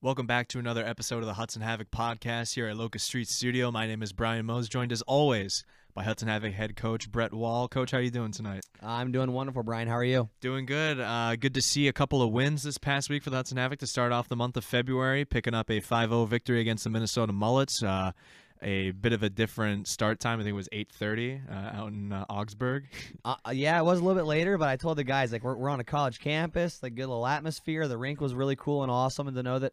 Welcome back to another episode of the Hudson Havoc podcast here at Locust Street Studio. My name is Brian Mose, joined as always by Hudson Havoc head coach Brett Wall. Coach, how are you doing tonight? I'm doing wonderful, Brian. How are you? Doing good. Good to see a couple of wins this past week for the Hudson Havoc to start off the month of February, picking up a 5-0 victory against the Minnesota Mullets. A bit of a different start time. I think it was 8:30 out in Augsburg. Yeah, it was a little bit later, but I told the guys, like, we're on a college campus, like, good little atmosphere. The rink was really cool and awesome, and to know that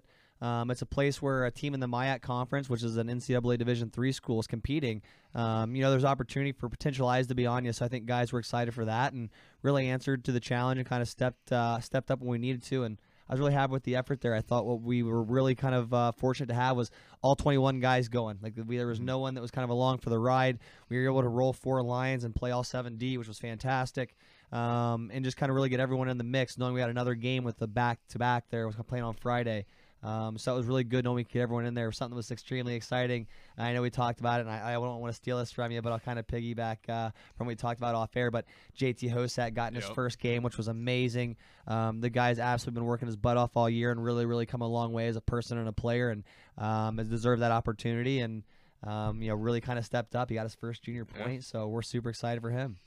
it's a place where a team in the MIAC Conference, which is an NCAA Division III school, is competing. You know, there's opportunity for potential eyes to be on you, so I think guys were excited for that and really answered to the challenge and kind of stepped up when we needed to, and I was really happy with the effort there. I thought what we were really kind of fortunate to have was all 21 guys going. Like, there was no one that was kind of along for the ride. We were able to roll four lines and play all 7D, which was fantastic, and just kind of really get everyone in the mix, knowing we had another game with the back-to-back there. I was playing on Friday. So it was really good knowing we could get everyone in there. Something that was extremely exciting. I know we talked about it, and I don't want to steal this from you, but I'll kind of piggyback from what we talked about off air. But JT Hosat got in his first game, which was amazing. The guy's absolutely been working his butt off all year and really, really come a long way as a person and a player, and has deserved that opportunity and you know, really kind of stepped up. He got his first junior point, so we're super excited for him.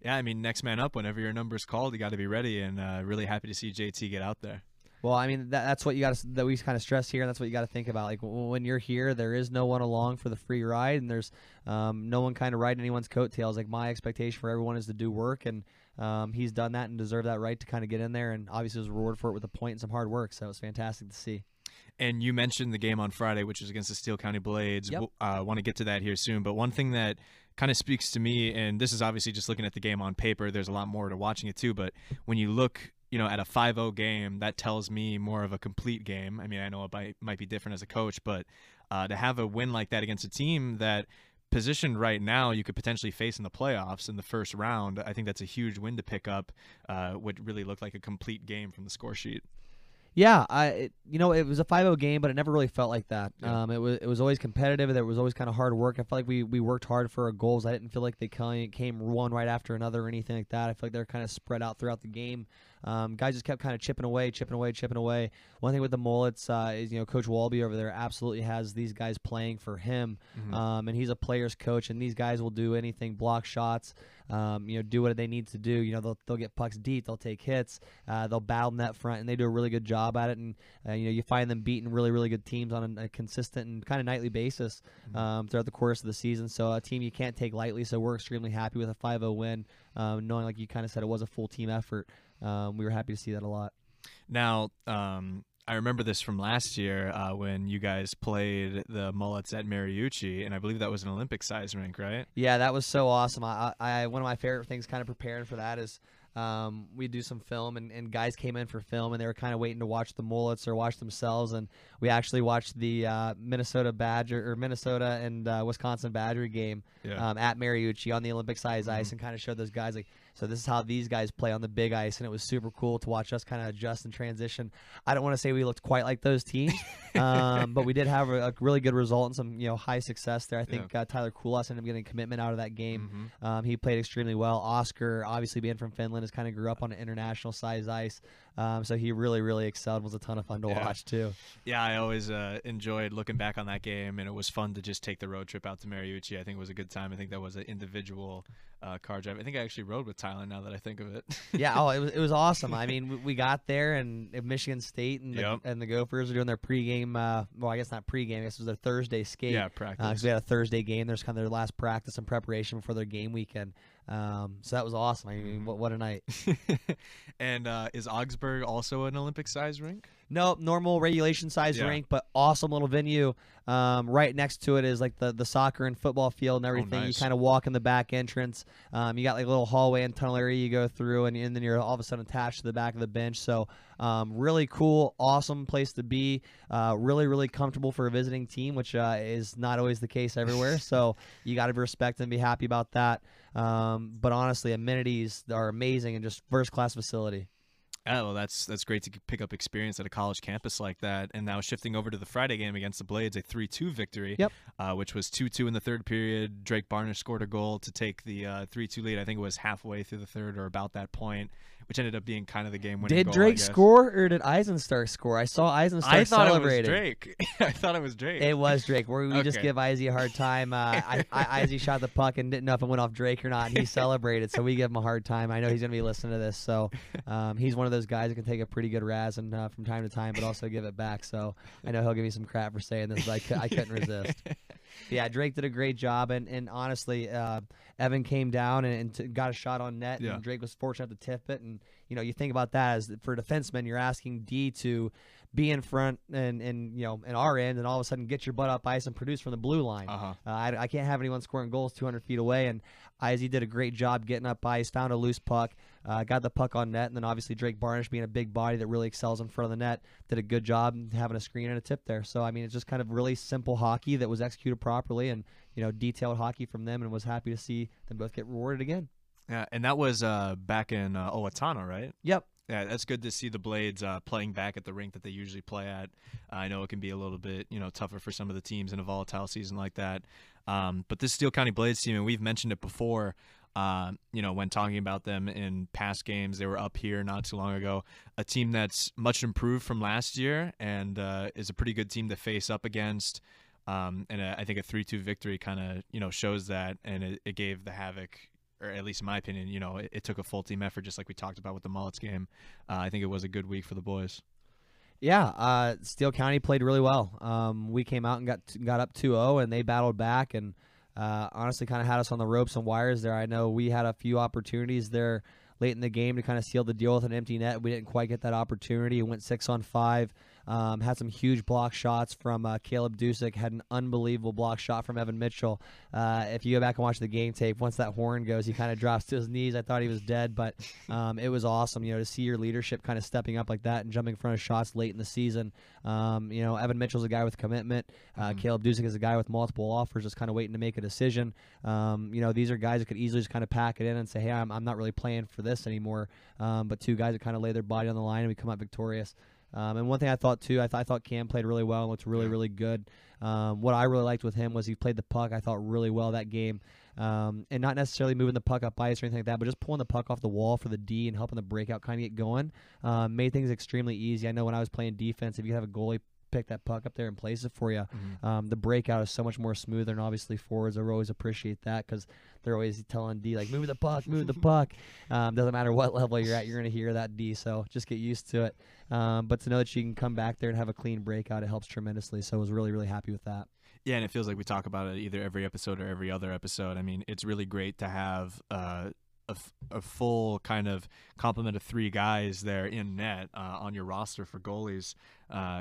Yeah, I mean, next man up. Whenever your number's called, you got to be ready, and really happy to see JT get out there. Well, I mean, that's what you got that we kind of stress here, and that's what you got to think about. Like, when you're here, there is no one along for the free ride, and there's no one kind of riding anyone's coattails. Like, my expectation for everyone is to do work, and he's done that and deserved that right to kind of get in there, and obviously was rewarded for it with a point and some hard work, so it was fantastic to see. And you mentioned the game on Friday, which was against the Steele County Blades. Yep. Want to get to that here soon, but one thing that kind of speaks to me, and this is obviously just looking at the game on paper, there's a lot more to watching it too, but when you look, you know, at a 5-0 game, that tells me more of a complete game. I mean, I know it might be different as a coach, but to have a win like that against a team that positioned right now you could potentially face in the playoffs in the first round, I think that's a huge win to pick up, what really looked like a complete game from the score sheet. Yeah, you know, it was a 5-0 game, but it never really felt like that. Yeah. It was always competitive. There was always kind of hard work. I felt like we worked hard for our goals. I didn't feel like they came one right after another or anything like that. I feel like they're kind of spread out throughout the game. Guys just kept kind of chipping away. One thing with the Mullets is, you know, Coach Walby over there absolutely has these guys playing for him, and he's a player's coach, and these guys will do anything, block shots, you know, do what they need to do. You know, they'll get pucks deep, they'll take hits, they'll battle net front, and they do a really good job at it. And you know, you find them beating really, really good teams on a consistent and kind of nightly basis throughout the course of the season. So a team you can't take lightly. So we're extremely happy with a 5-0 win, knowing, like you kind of said, it was a full team effort. We were happy to see that a lot. Now, I remember this from last year when you guys played the Mullets at Mariucci, and I believe that was an Olympic-sized rink, right? Yeah, that was so awesome. One of my favorite things kind of preparing for that is we do some film, and guys came in for film, and they were kind of waiting to watch the Mullets or watch themselves, and we actually watched the Minnesota and Wisconsin Badger game at Mariucci on the Olympic-sized ice, and kind of showed those guys, like, so this is how these guys play on the big ice, and it was super cool to watch us kind of adjust and transition. I don't want to say we looked quite like those teams, but we did have a really good result and some, you know, high success there. I think Tyler Kulas ended up getting a commitment out of that game. He played extremely well. Oscar, obviously being from Finland, has kind of grew up on an international size ice. So he really, really excelled. It was a ton of fun to watch too. Yeah, I always enjoyed looking back on that game, and it was fun to just take the road trip out to Mariucci. I think it was a good time. I think that was an individual car drive. I think I actually rode with Tyler, now that I think of it. Yeah, oh, it was awesome. I mean, we got there, and Michigan State and the Gophers are doing their pregame. Well, I guess not pregame. I guess it was their Thursday skate. Yeah, practice. Because we had a Thursday game. There's kind of their last practice and preparation before their game weekend. So that was awesome. I mean, what a night. And is Augsburg also an Olympic-sized rink? No, normal regulation-sized rink, but awesome little venue. Right next to it is like the soccer and football field and everything. Oh, nice. You kind of walk in the back entrance. You got like a little hallway and tunnel area you go through, and then you're all of a sudden attached to the back of the bench. So really cool, awesome place to be. Really, really comfortable for a visiting team, which is not always the case everywhere. So you got to respect and be happy about that. But honestly, amenities are amazing and just first-class facility. Oh, well, that's great to pick up experience at a college campus like that. And now shifting over to the Friday game against the Blades, a 3-2 victory, which was 2-2 in the third period. Drake Barnish scored a goal to take the 3-2 lead. I think it was halfway through the third or about that point. which ended up being kind of the game-winning goal. Did Drake score or did Eisenstar score? I saw Eisenstar celebrating. I thought it was Drake. It was Drake. We just give Izzy a hard time. Izzy shot the puck and didn't know if it went off Drake or not, and he celebrated, so we give him a hard time. I know he's going to be listening to this, so he's one of those guys that can take a pretty good razz and from time to time, but also give it back. So I know he'll give me some crap for saying this, but I couldn't resist. Yeah, Drake did a great job, and honestly, Evan came down and got a shot on net, yeah. And Drake was fortunate to tip it. And, you know, you think about that as for a defenseman, you're asking D to be in front and you know, in our end, and all of a sudden get your butt up ice and produce from the blue line. Uh-huh. I can't have anyone scoring goals 200 feet away, and Izzy did a great job getting up ice, found a loose puck, got the puck on net, and then obviously Drake Barnish, being a big body that really excels in front of the net, did a good job having a screen and a tip there. So, I mean, it's just kind of really simple hockey that was executed properly and, you know, detailed hockey from them, and was happy to see them both get rewarded again. Yeah, and that was back in Owatonna, right? Yep. Yeah, that's good to see the Blades playing back at the rink that they usually play at. I know it can be a little bit, you know, tougher for some of the teams in a volatile season like that. But this Steele County Blades team, and we've mentioned it before, you know, when talking about them in past games, they were up here not too long ago. A team that's much improved from last year, and is a pretty good team to face up against. And I think a 3-2 victory kind of, you know, shows that, and it gave the Havoc, or at least in my opinion, you know, it took a full team effort, just like we talked about with the Mullets game. I think it was a good week for the boys. Yeah, Steele County played really well. We came out and got up 2-0, and they battled back and honestly kind of had us on the ropes and wires there. I know we had a few opportunities there late in the game to kind of seal the deal with an empty net. We didn't quite get that opportunity. It went 6-on-5. Had some huge block shots from Caleb Dusick, had an unbelievable block shot from Evan Mitchell. If you go back and watch the game tape, once that horn goes, he kind of drops to his knees. I thought he was dead, but it was awesome, you know, to see your leadership kind of stepping up like that and jumping in front of shots late in the season. You know, Evan Mitchell's a guy with commitment. Caleb Dusick is a guy with multiple offers, just kind of waiting to make a decision. You know, these are guys that could easily just kind of pack it in and say, hey, I'm not really playing for this anymore. But two guys that kind of lay their body on the line and we come out victorious. And one thing I thought, too, I thought Cam played really well and looked really, really good. What I really liked with him was he played the puck, I thought, really well that game. And not necessarily moving the puck up ice or anything like that, but just pulling the puck off the wall for the D and helping the breakout kind of get going. Made things extremely easy. I know when I was playing defense, if you have a goalie pick that puck up there and place it for you, the breakout is so much more smoother, and obviously forwards are always appreciate that because they're always telling D, like, move the puck, move the puck. Doesn't matter what level you're at, you're going to hear that D, so just get used to it. But to know that you can come back there and have a clean breakout, it helps tremendously, so I was really, really happy with that. Yeah, and it feels like we talk about it either every episode or every other episode. I mean, it's really great to have a full kind of complement of three guys there in net on your roster for goalies.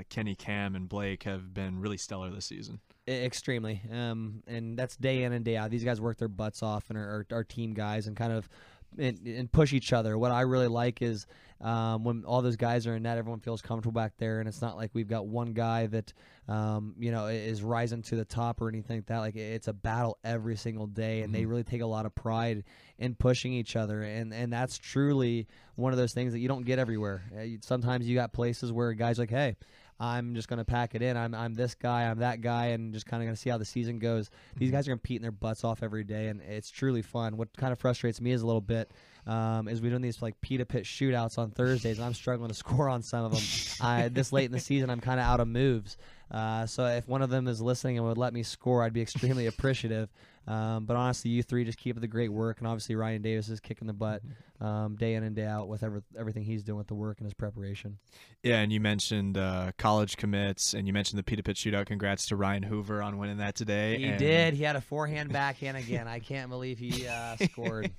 Kenny, Cam, and Blake have been really stellar this season. Extremely. And that's day in and day out. These guys work their butts off and are team guys and kind of and push each other. What I really like is when all those guys are in net, everyone feels comfortable back there, and it's not like we've got one guy that you know, is rising to the top or anything like that. Like, it's a battle every single day, and they really take a lot of pride in pushing each other, and that's truly one of those things that you don't get everywhere. Sometimes you got places where guys are like, hey, I'm just going to pack it in. I'm this guy, I'm that guy, and just kind of going to see how the season goes. These guys are competing their butts off every day, and it's truly fun. What kind of frustrates me is a little bit is we're doing these, like, pita pit shootouts on Thursdays, and I'm struggling to score on some of them. This late in the season, I'm kind of out of moves. So if one of them is listening and would let me score, I'd be extremely appreciative. But honestly, you three just keep up the great work, and obviously Ryan Davis is kicking the butt day in and day out with everything he's doing with the work and his preparation. Yeah, and you mentioned college commits, and you mentioned the Pita Pit shootout. Congrats to Ryan Hoover on winning that today. He did. He had a forehand backhand again. I can't believe he scored.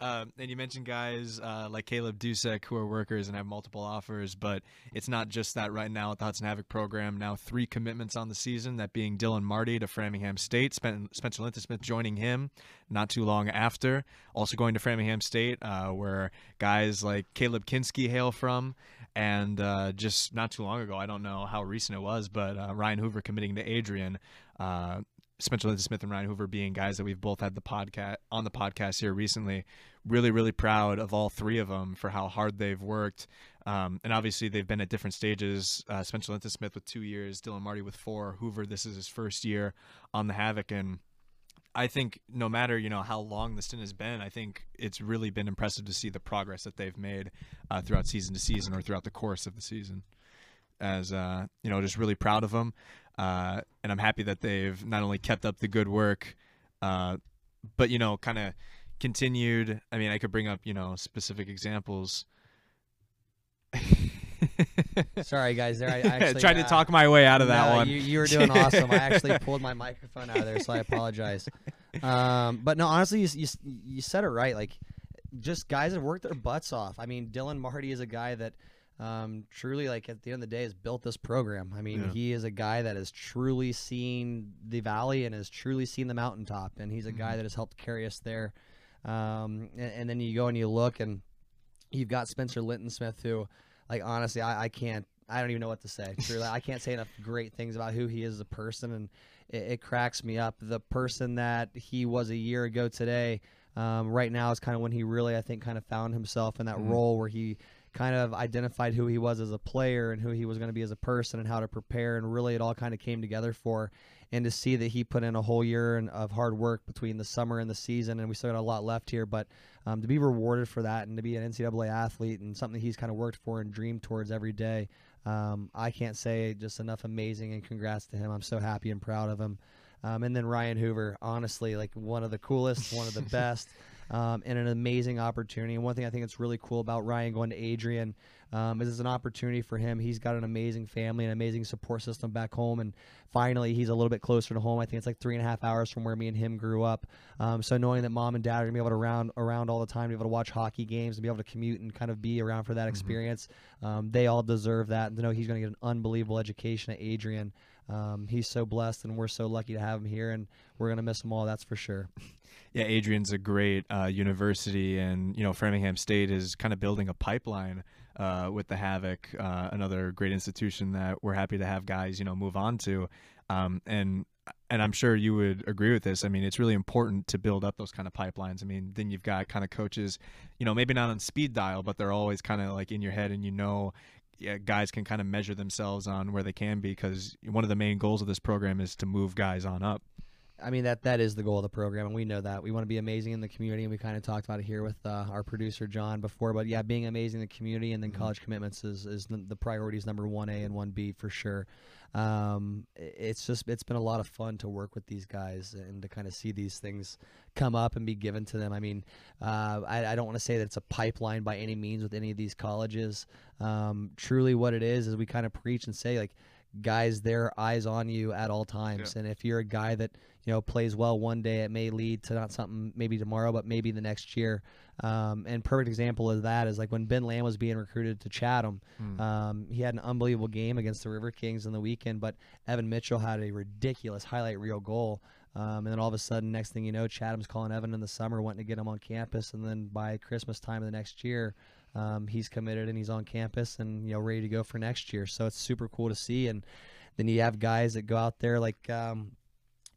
And you mentioned guys like Caleb Dusick who are workers and have multiple offers, but it's not just that right now at the Hudson Havoc program. Now 3 commitments on the season, that being Dylan Marty to Framingham State, Spencer Linton-Smith joining him not too long after, also going to Framingham State, where guys like Caleb Kinski hail from, and just not too long ago, I don't know how recent it was, but Ryan Hoover committing to Adrian. Spencer Linton-Smith and Ryan Hoover being guys that we've both had on the podcast here recently. Really, really proud of all 3 of them for how hard they've worked. And obviously they've been at different stages. Spencer Linton-Smith with 2 years, Dylan Marty with 4, Hoover, this is his first year on the Havoc, and I think no matter, you know, how long the stint has been, I think it's really been impressive to see the progress that they've made throughout season to season, or throughout the course of the season. As you know, just really proud of them, and I'm happy that they've not only kept up the good work, but you know, kind of continued. I mean, I could bring up, you know, specific examples. Sorry, guys. There, I actually tried to talk my way out of that one. You were doing awesome. I actually pulled my microphone out of there, so I apologize. But no, honestly, you said it right. Like, just guys have worked their butts off. I mean, Dylan Marty is a guy that truly, like, at the end of the day, has built this program. I mean, yeah. He is a guy that has truly seen the valley and has truly seen the mountaintop, and he's a guy that has helped carry us there. And then you go and you look, and you've got Spencer Linton-Smith, who, like, honestly, I don't even know what to say. Truly, I can't say enough great things about who he is as a person, and it cracks me up. The person that he was a year ago today, right now is kind of when he really, I think, kind of found himself in that role where he kind of identified who he was as a player and who he was going to be as a person and how to prepare, and really it all kind of came together for. And to see that he put in a whole year of hard work between the summer and the season, and we still got a lot left here, but to be rewarded for that and to be an NCAA athlete and something he's kind of worked for and dreamed towards every day, I can't say just enough amazing, and congrats to him. I'm so happy and proud of him. And then Ryan Hoover, honestly, like, one of the coolest, one of the best. And an amazing opportunity. And one thing I think that's really cool about Ryan going to Adrian is it's an opportunity for him. He's got an amazing family, an amazing support system back home, and finally he's a little bit closer to home. I think it's like 3.5 hours from where me and him grew up. So knowing that mom and dad are going to be able to around all the time, to be able to watch hockey games and be able to commute and kind of be around for that experience, they all deserve that. And to know he's going to get an unbelievable education at Adrian. He's so blessed, and we're so lucky to have him here, and we're going to miss him all, that's for sure. Yeah, Adrian's a great university, and, you know, Framingham State is kind of building a pipeline with the Havoc, another great institution that we're happy to have guys, you know, move on to. And I'm sure you would agree with this. I mean, it's really important to build up those kind of pipelines. I mean, then you've got kind of coaches, you know, maybe not on speed dial, but they're always kind of like in your head, and, you know, yeah, guys can kind of measure themselves on where they can be, because one of the main goals of this program is to move guys on up. I mean, that is the goal of the program, and we know that. We want to be amazing in the community, and we kind of talked about it here with our producer, John, before. But, yeah, being amazing in the community, and then college commitments is the priorities number 1A and 1B for sure. It's been a lot of fun to work with these guys and to kind of see these things come up and be given to them. I mean, I don't want to say that it's a pipeline by any means with any of these colleges. Truly what it is we kind of preach and say, like, guys, their eyes on you at all times. Yeah. And if you're a guy that, you know, plays well one day, it may lead to not something maybe tomorrow, but maybe the next year. And perfect example of that is, like, when Ben Lamb was being recruited to Chatham, he had an unbelievable game against the River Kings in the weekend, but Evan Mitchell had a ridiculous highlight reel goal. And then all of a sudden, next thing you know, Chatham's calling Evan in the summer, wanting to get him on campus. And then by Christmas time of the next year, he's committed and he's on campus and, you know, ready to go for next year. So it's super cool to see. And then you have guys that go out there, like,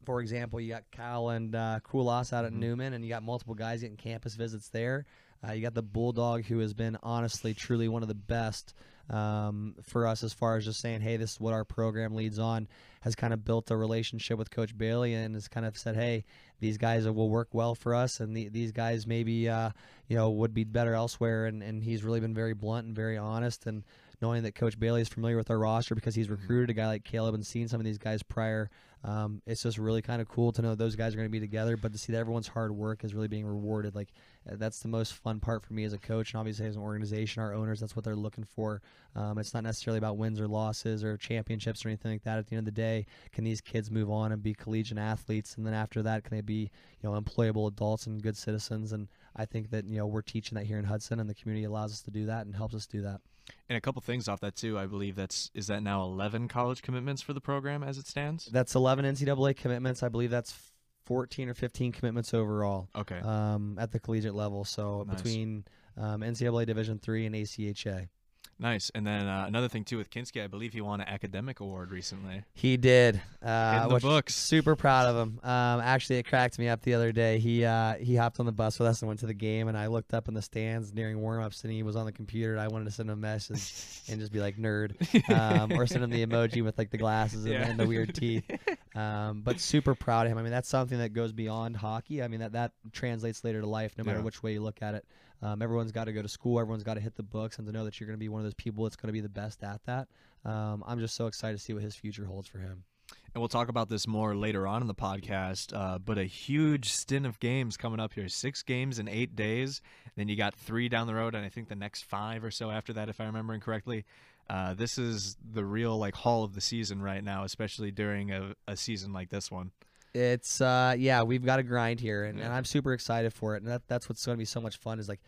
for example, you got Kyle and Kulas out at Newman, and you got multiple guys getting campus visits there. You got the Bulldog, who has been honestly, truly one of the best for us, as far as just saying, hey, this is what our program leads on, has kind of built a relationship with Coach Bailey and has kind of said, hey, these guys will work well for us, and these guys maybe, you know, would be better elsewhere. And he's really been very blunt and very honest, and knowing that Coach Bailey is familiar with our roster because he's recruited a guy like Caleb and seen some of these guys prior. It's just really kind of cool to know those guys are going to be together, but to see that everyone's hard work is really being rewarded. Like, that's the most fun part for me as a coach, and obviously as an organization, our owners, that's what they're looking for. It's not necessarily about wins or losses or championships or anything like that. At the end of the day, can these kids move on and be collegiate athletes? And then after that, can they be, you know, employable adults and good citizens? And I think that, you know, we're teaching that here in Hudson, and the community allows us to do that and helps us do that. And a couple things off that too. I believe is that now 11 college commitments for the program as it stands? That's 11 NCAA commitments. I believe that's 14 or 15 commitments overall. Okay. At the collegiate level, so nice. Between NCAA Division III and ACHA. Nice. And then another thing too with Kinski, I believe he won an academic award recently. He did. In the books. Super proud of him. Actually, it cracked me up the other day. He hopped on the bus with us and went to the game, and I looked up in the stands during warm-ups, and he was on the computer. And I wanted to send him a message and just be like, nerd, or send him the emoji with like the glasses and, yeah, and the weird teeth. But super proud of him. I mean, that's something that goes beyond hockey. I mean, that translates later to life, no matter which way you look at it. Everyone's got to go to school. Everyone's got to hit the books, and to know that you're going to be one of those people that's going to be the best at that. I'm just so excited to see what his future holds for him. And we'll talk about this more later on in the podcast, but a huge stint of games coming up here. 6 games in 8 days. Then you got 3 down the road, and I think the next 5 or so after that, if I'm remembering correctly. This is the real like haul of the season right now, especially during a season like this one. It's yeah, we've got to grind here, and I'm super excited for it. And that's what's going to be so much fun is like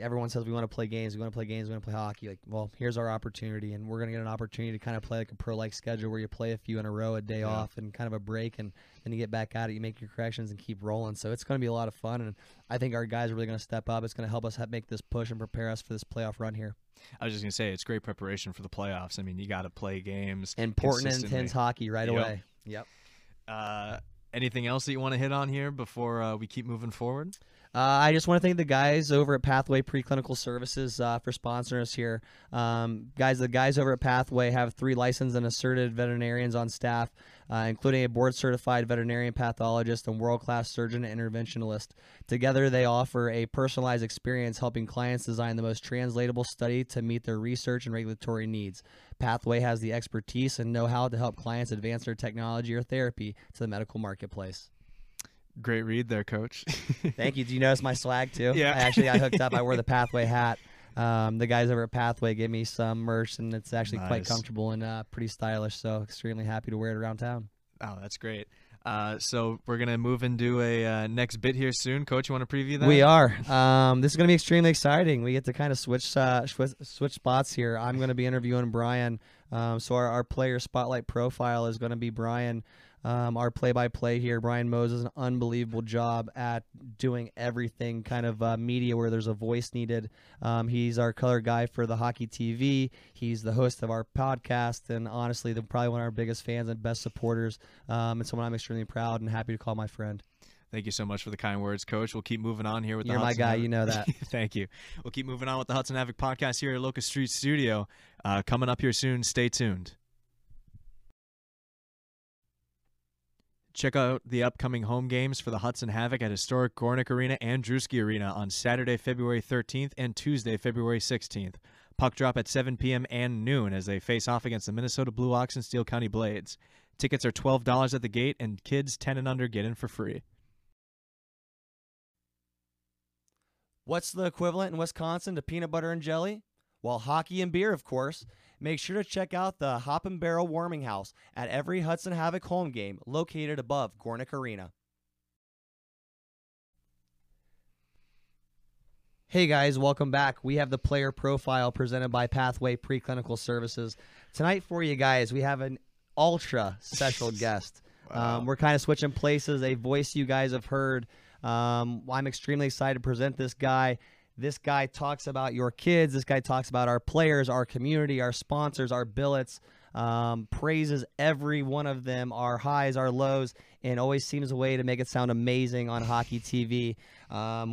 everyone says we want to play games, we want to play games, we want to play hockey. Like, well, here's our opportunity, and we're going to get an opportunity to kind of play like a pro-like schedule where you play a few in a row, a day off, and kind of a break, and then you get back at it, you make your corrections, and keep rolling. So it's going to be a lot of fun, and I think our guys are really going to step up. It's going to help us make this push and prepare us for this playoff run here. I was just going to say it's great preparation for the playoffs. I mean, you got to play games. Important and intense hockey right away. Yep. Anything else that you want to hit on here before we keep moving forward? I just want to thank the guys over at Pathway Preclinical Services for sponsoring us here. The guys over at Pathway have 3 licensed and asserted veterinarians on staff, including a board-certified veterinarian pathologist and world-class surgeon and interventionalist. Together, they offer a personalized experience helping clients design the most translatable study to meet their research and regulatory needs. Pathway has the expertise and know-how to help clients advance their technology or therapy to the medical marketplace. Great read there, Coach. Thank you. Do you notice my swag too? Yeah. I hooked up. I wore the Pathway hat. The guys over at Pathway gave me some merch, and it's actually quite comfortable and pretty stylish. So extremely happy to wear it around town. Oh, that's great. So we're going to move into a next bit here soon. Coach, you want to preview that? We are. This is going to be extremely exciting. We get to kind of switch spots here. I'm going to be interviewing Brian. So our player spotlight profile is going to be Brian. Our play-by-play here, Brian Moses, an unbelievable job at doing everything kind of media where there's a voice needed. He's our color guy for the Hockey TV. He's the host of our podcast, and honestly, they're probably one of our biggest fans and best supporters, and someone I'm extremely proud and happy to call my friend. Thank you so much for the kind words, Coach. We'll keep moving on here with the Hudson. You're my guy. You know that. Thank you. We'll keep moving on with the Hudson Havoc podcast here at Locust Street Studio. Coming up here soon. Stay tuned. Check out the upcoming home games for the Hudson Havoc at historic Gornick Arena and Drewski Arena on Saturday, February 13th and Tuesday, February 16th. Puck drop at 7 p.m. and noon as they face off against the Minnesota Blue Ox and Steele County Blades. Tickets are $12 at the gate, and kids 10 and under get in for free. What's the equivalent in Wisconsin to peanut butter and jelly? Well, hockey and beer, of course. Make sure to check out the Hop and Barrel Warming House at every Hudson Havoc home game located above Gornick Arena. Hey guys, welcome back. We have the player profile presented by Pathway Preclinical Services. Tonight for you guys, we have an ultra special guest. Wow. We're kind of switching places, a voice you guys have heard. I'm extremely excited to present this guy. This guy talks about your kids. This guy talks about our players, our community, our sponsors, our billets, praises every one of them, our highs, our lows, and always seems a way to make it sound amazing on Hockey TV.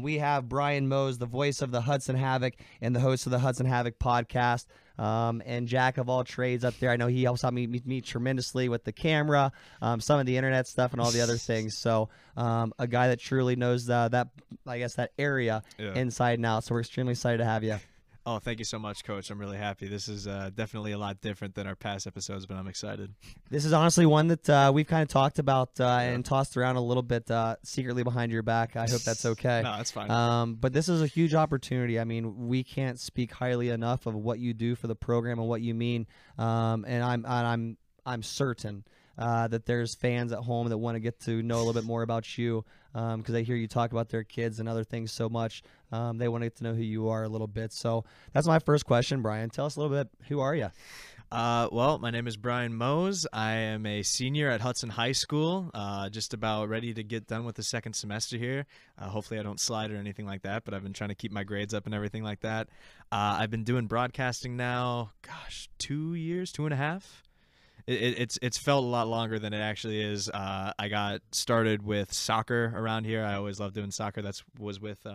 We have Brian Mose, the voice of the Hudson Havoc and the host of the Hudson Havoc podcast, and jack of all trades up there. I know he helps out me tremendously with the camera, some of the internet stuff, and all the other things. So a guy that truly knows that area inside and out. So we're extremely excited to have you. Oh, thank you so much, Coach. I'm really happy. This is definitely a lot different than our past episodes, but I'm excited. This is honestly one that we've kind of talked about and tossed around a little bit secretly behind your back. I hope that's okay. No, that's fine. But this is a huge opportunity. I mean, we can't speak highly enough of what you do for the program and what you mean. And I'm certain that there's fans at home that want to get to know a little bit more about you because they hear you talk about their kids and other things so much. They want to get to know who you are a little bit. So that's my first question, Brian. Tell us a little bit. Who are you? Well, my name is Brian Mose. I am a senior at Hudson High School, just about ready to get done with the second semester here. Hopefully I don't slide or anything like that, but I've been trying to keep my grades up and everything like that. I've been doing broadcasting now, gosh, 2 years, 2.5. It's felt a lot longer than it actually is. I got started with soccer around here. I always loved doing soccer. That was with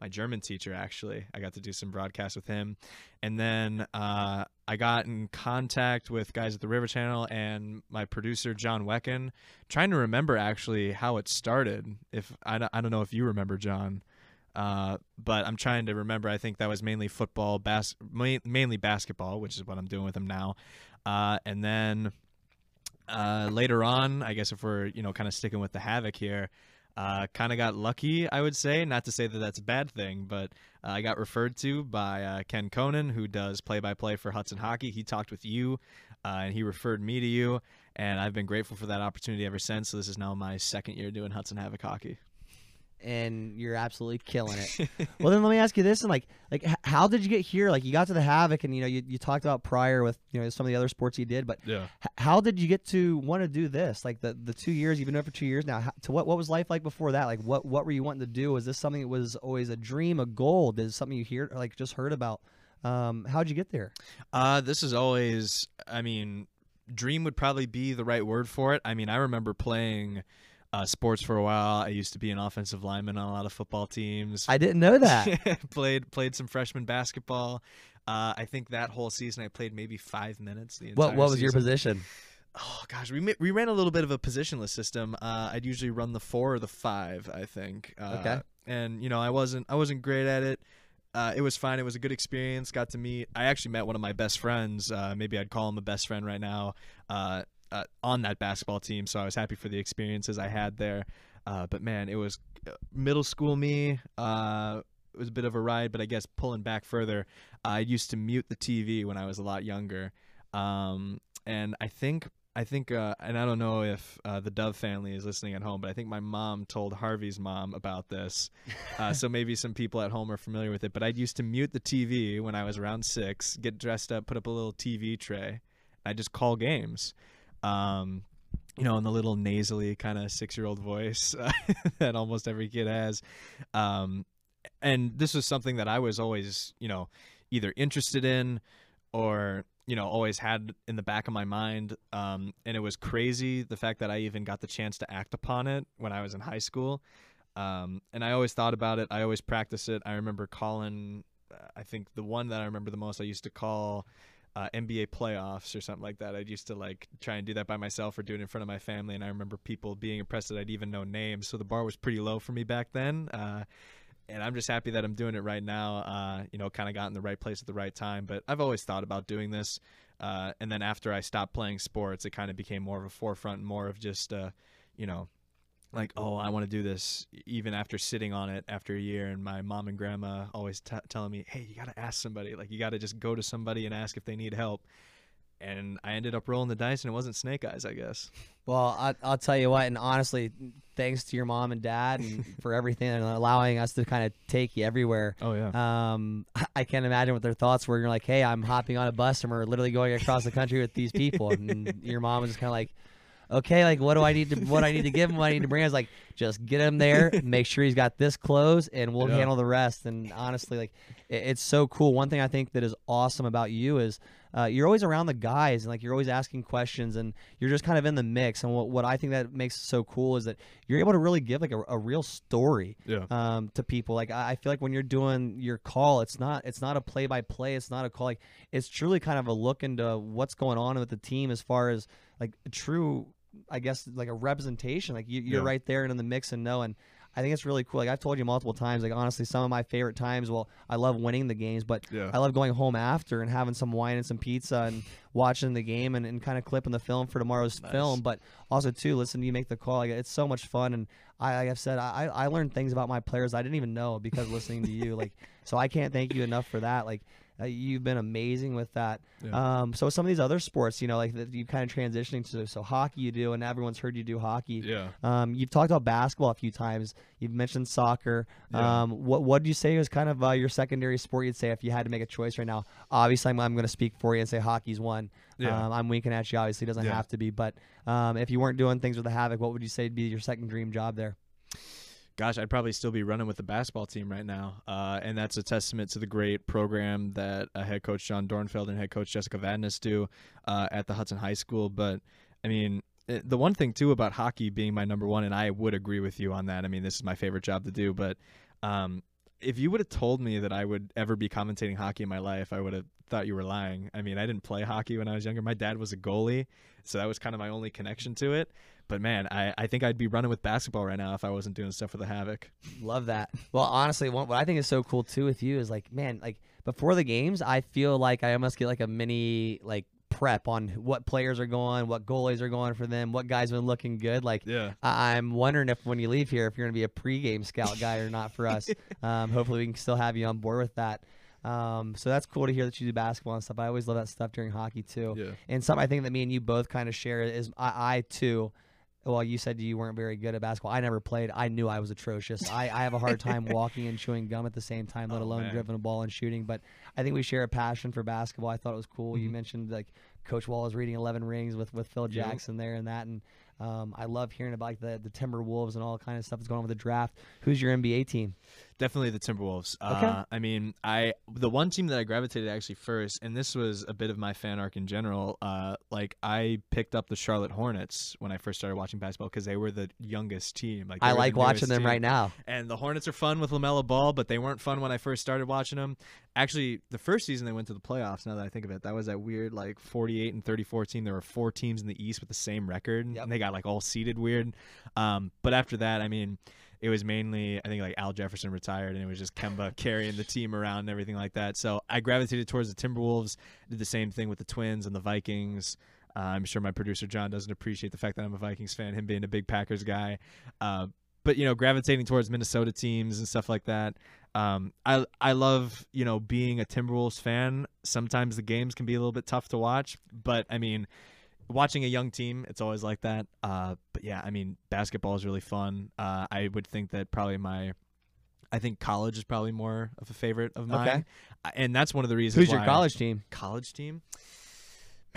my German teacher, actually. I got to do some broadcasts with him. And then I got in contact with guys at the River Channel and my producer, John Wecken. Trying to remember, actually, how it started. I don't know if you remember, John. But I'm trying to remember. I think that was mainly football, mainly basketball, which is what I'm doing with him now. And then later on, I guess if we're, kind of sticking with the Havoc here, kind of got lucky, I would say. Not to say that that's a bad thing, but I got referred to by Ken Conan, who does play-by-play for Hudson Hockey. He talked with you, and he referred me to you, and I've been grateful for that opportunity ever since. So this is now my second year doing Hudson Havoc hockey. And you're absolutely killing it. Well, then let me ask you this, and like how did you get here? Like, you got to the Havoc, and you talked about prior with some of the other sports you did, but yeah, how did you get to want to do this? Like the 2 years, you've been doing it for 2 years now. What was life like before that? Like what were you wanting to do? Was this something that was always a dream, a goal? Did it something you hear, like, just heard about? How'd you get there? This is always, I mean, dream would probably be the right word for it. I mean, I remember playing sports for a while. I used to be an offensive lineman on a lot of football teams. I didn't know that. played some freshman basketball. I think that whole season I played maybe 5 minutes. The entire season. What was your position? Oh gosh, we ran a little bit of a positionless system. I'd usually run the 4 or the 5, I think. Okay. And I wasn't great at it. It was fine. It was a good experience. Got to meet. I actually met one of my best friends. Maybe I'd call him a best friend right now. On that basketball team, so I was happy for the experiences I had there. But man, it was middle school me. It was a bit of a ride, but I guess pulling back further, I used to mute the TV when I was a lot younger. And I think, and I don't know if the Dove family is listening at home, but I think my mom told Harvey's mom about this. So maybe some people at home are familiar with it, but I used to mute the TV when I was around 6, get dressed up, put up a little TV tray, and I just call games. In the little nasally kind of 6-year-old voice that almost every kid has. And this was something that I was always, either interested in or, always had in the back of my mind. And it was crazy, the fact that I even got the chance to act upon it when I was in high school. And I always thought about it. I always practiced it. I remember calling, I think the one that I remember the most, I used to call NBA playoffs or something like that. I used to try and do that by myself or do it in front of my family, and I remember people being impressed that I'd even know names, so the bar was pretty low for me back then. And I'm just happy that I'm doing it right now. Kind of got in the right place at the right time, but I've always thought about doing this. And then after I stopped playing sports, it kind of became more of a forefront, more of just like, oh, I want to do this, even after sitting on it after a year and my mom and grandma always telling me, hey, you got to ask somebody. Like, you got to just go to somebody and ask if they need help. And I ended up rolling the dice, and it wasn't snake eyes, I guess. Well, I'll tell you what, and honestly, thanks to your mom and dad and for everything and allowing us to kind of take you everywhere. Oh, yeah. I can't imagine what their thoughts were. You're like, hey, I'm hopping on a bus, and we're literally going across the country with these people. And your mom was just kind of like, okay, like, what I need to give him, what I need to bring. I was like, just get him there, make sure he's got this clothes, and we'll handle the rest. And honestly, like, it's so cool. One thing I think that is awesome about you is you're always around the guys, and like, you're always asking questions, and you're just kind of in the mix. And what I think that makes it so cool is that you're able to really give like a real story to people. Like, I feel like when you're doing your call, it's not a play-by-play, it's not a call. Like, it's truly kind of a look into what's going on with the team as far as like a true, I guess, like a representation. Like you're right there and in the mix and knowing. I think it's really cool. Like, I've told you multiple times, like, honestly, some of my favorite times, well, I love winning the games, but I love going home after and having some wine and some pizza and watching the game and kind of clipping the film for tomorrow's film. But also, too, listen to you make the call. Like, it's so much fun. And like I've said, I learned things about my players I didn't even know because listening to you. Like, so I can't thank you enough for that. Like, You've been amazing with that. Yeah. So some of these other sports, you know, like that you kind of transitioning to, so hockey you do, and everyone's heard you do hockey. Yeah. You've talked about basketball a few times. You've mentioned soccer. Yeah. What do you say is kind of your secondary sport you'd say if you had to make a choice right now? Obviously, I'm going to speak for you and say hockey's one. Yeah. I'm winking at you. Obviously, it doesn't have to be. But if you weren't doing things with the Havoc, what would you say would be your second dream job there? Gosh, I'd probably still be running with the basketball team right now. And that's a testament to the great program that head coach John Dornfeld and head coach Jessica Vadnais do at the Hudson High School. But, I mean, the one thing, too, about hockey being my number one, and I would agree with you on that. I mean, this is my favorite job to do. But if you would have told me that I would ever be commentating hockey in my life, I would have thought you were lying. I mean, I didn't play hockey when I was younger. My dad was a goalie, so that was kind of my only connection to it. But, man, I think I'd be running with basketball right now if I wasn't doing stuff for the Havoc. Love that. Well, honestly, what I think is so cool, too, with you is, like, man, like, before the games, I feel like I almost get, like, a mini, like, prep on what players are going, what goalies are going for them, what guys been looking good. Like, yeah. I'm wondering if when you leave here, if you're going to be a pregame scout guy or not for us. Hopefully we can still have you on board with that. So that's cool to hear that you do basketball and stuff. I always love that stuff during hockey, too. Yeah. And something I think that me and you both kind of share is I, too, well, you said you weren't very good at basketball. I never played. I knew I was atrocious. I have a hard time walking and chewing gum at the same time, let alone dribbling a ball and shooting. But I think we share a passion for basketball. I thought it was cool. Mm-hmm. You mentioned, like, Coach Wall is reading 11 Rings with Phil Jackson there and that. And I love hearing about, like, the Timberwolves and all kind of stuff that's going on with the draft. Who's your NBA team? Definitely the Timberwolves. Okay. I mean, the one team that I gravitated actually first, and this was a bit of my fan arc in general, like, I picked up the Charlotte Hornets when I first started watching basketball because they were the youngest team. Like, I like watching them right now. And the Hornets are fun with LaMelo Ball, but they weren't fun when I first started watching them. Actually, the first season they went to the playoffs, now that I think of it, that was that weird, like, 48-34 team. There were 4 teams in the East with the same record, and they got, like, all seeded weird. But after that, I mean, it was mainly, I think, like, Al Jefferson retired, and it was just Kemba carrying the team around and everything like that. So I gravitated towards the Timberwolves, did the same thing with the Twins and the Vikings. I'm sure my producer John doesn't appreciate the fact that I'm a Vikings fan, him being a big Packers guy. But, you know, gravitating towards Minnesota teams and stuff like that. I love, you know, being a Timberwolves fan. Sometimes the games can be a little bit tough to watch, but, I mean, watching a young team, it's always like that. But yeah, I mean, basketball is really fun. I would think that probably I think college is probably more of a favorite of mine. Okay. And that's one of the reasons. Who's your college team? College team?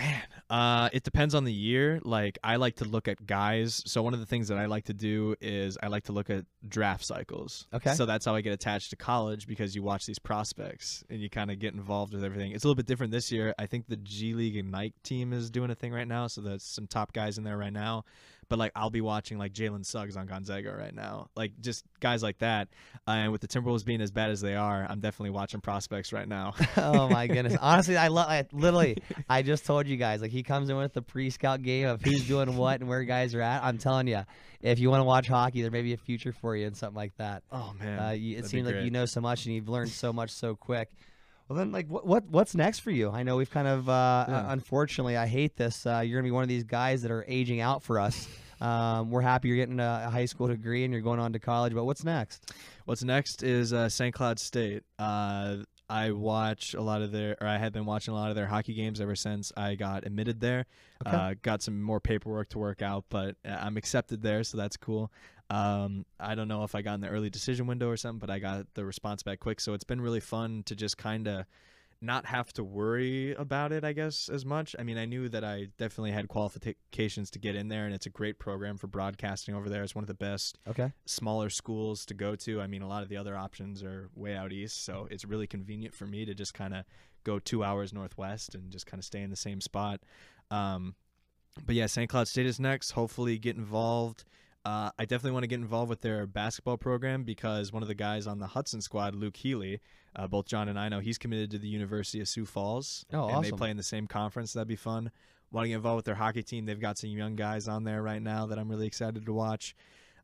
Man, it depends on the year. Like, I like to look at guys. So one of the things that I like to do is I like to look at draft cycles. Okay. So that's how I get attached to college, because you watch these prospects and you kind of get involved with everything. It's a little bit different this year. I think the G League Ignite team is doing a thing right now, so there's some top guys in there right now. But, like, I'll be watching, like, Jalen Suggs on Gonzaga right now. Like, just guys like that. And with the Timberwolves being as bad as they are, I'm definitely watching prospects right now. Oh, my goodness. Honestly, I literally, I just told you guys, like, he comes in with the pre-scout game of who's doing what and where guys are at. I'm telling you, if you want to watch hockey, there may be a future for you and something like that. Oh, man. It seems like you know so much and you've learned so much so quick. Well, then, like, what's next for you? I know we've kind of, unfortunately, I hate this. You're going to be one of these guys that are aging out for us. We're happy you're getting a high school degree and you're going on to college, but what's next? What's next is St. Cloud State. I watch a lot of I have been watching a lot of their hockey games ever since I got admitted there. Okay. Got some more paperwork to work out, but I'm accepted there, so that's cool. I don't know if I got in the early decision window or something, but I got the response back quick, so it's been really fun to just kind of not have to worry about it, I guess, as much. I mean, I knew that I definitely had qualifications to get in there, and it's a great program for broadcasting over there. It's one of the best smaller schools to go to. I mean, a lot of the other options are way out east, so it's really convenient for me to just kind of go 2 hours northwest and just kind of stay in the same spot. But yeah, St. Cloud State is next. Hopefully get involved. I definitely want to get involved with their basketball program, because one of the guys on the Hudson squad, Luke Healy, both John and I know he's committed to the University of Sioux Falls. Oh, awesome. And they play in the same conference. That'd be fun. Want to get involved with their hockey team. They've got some young guys on there right now that I'm really excited to watch.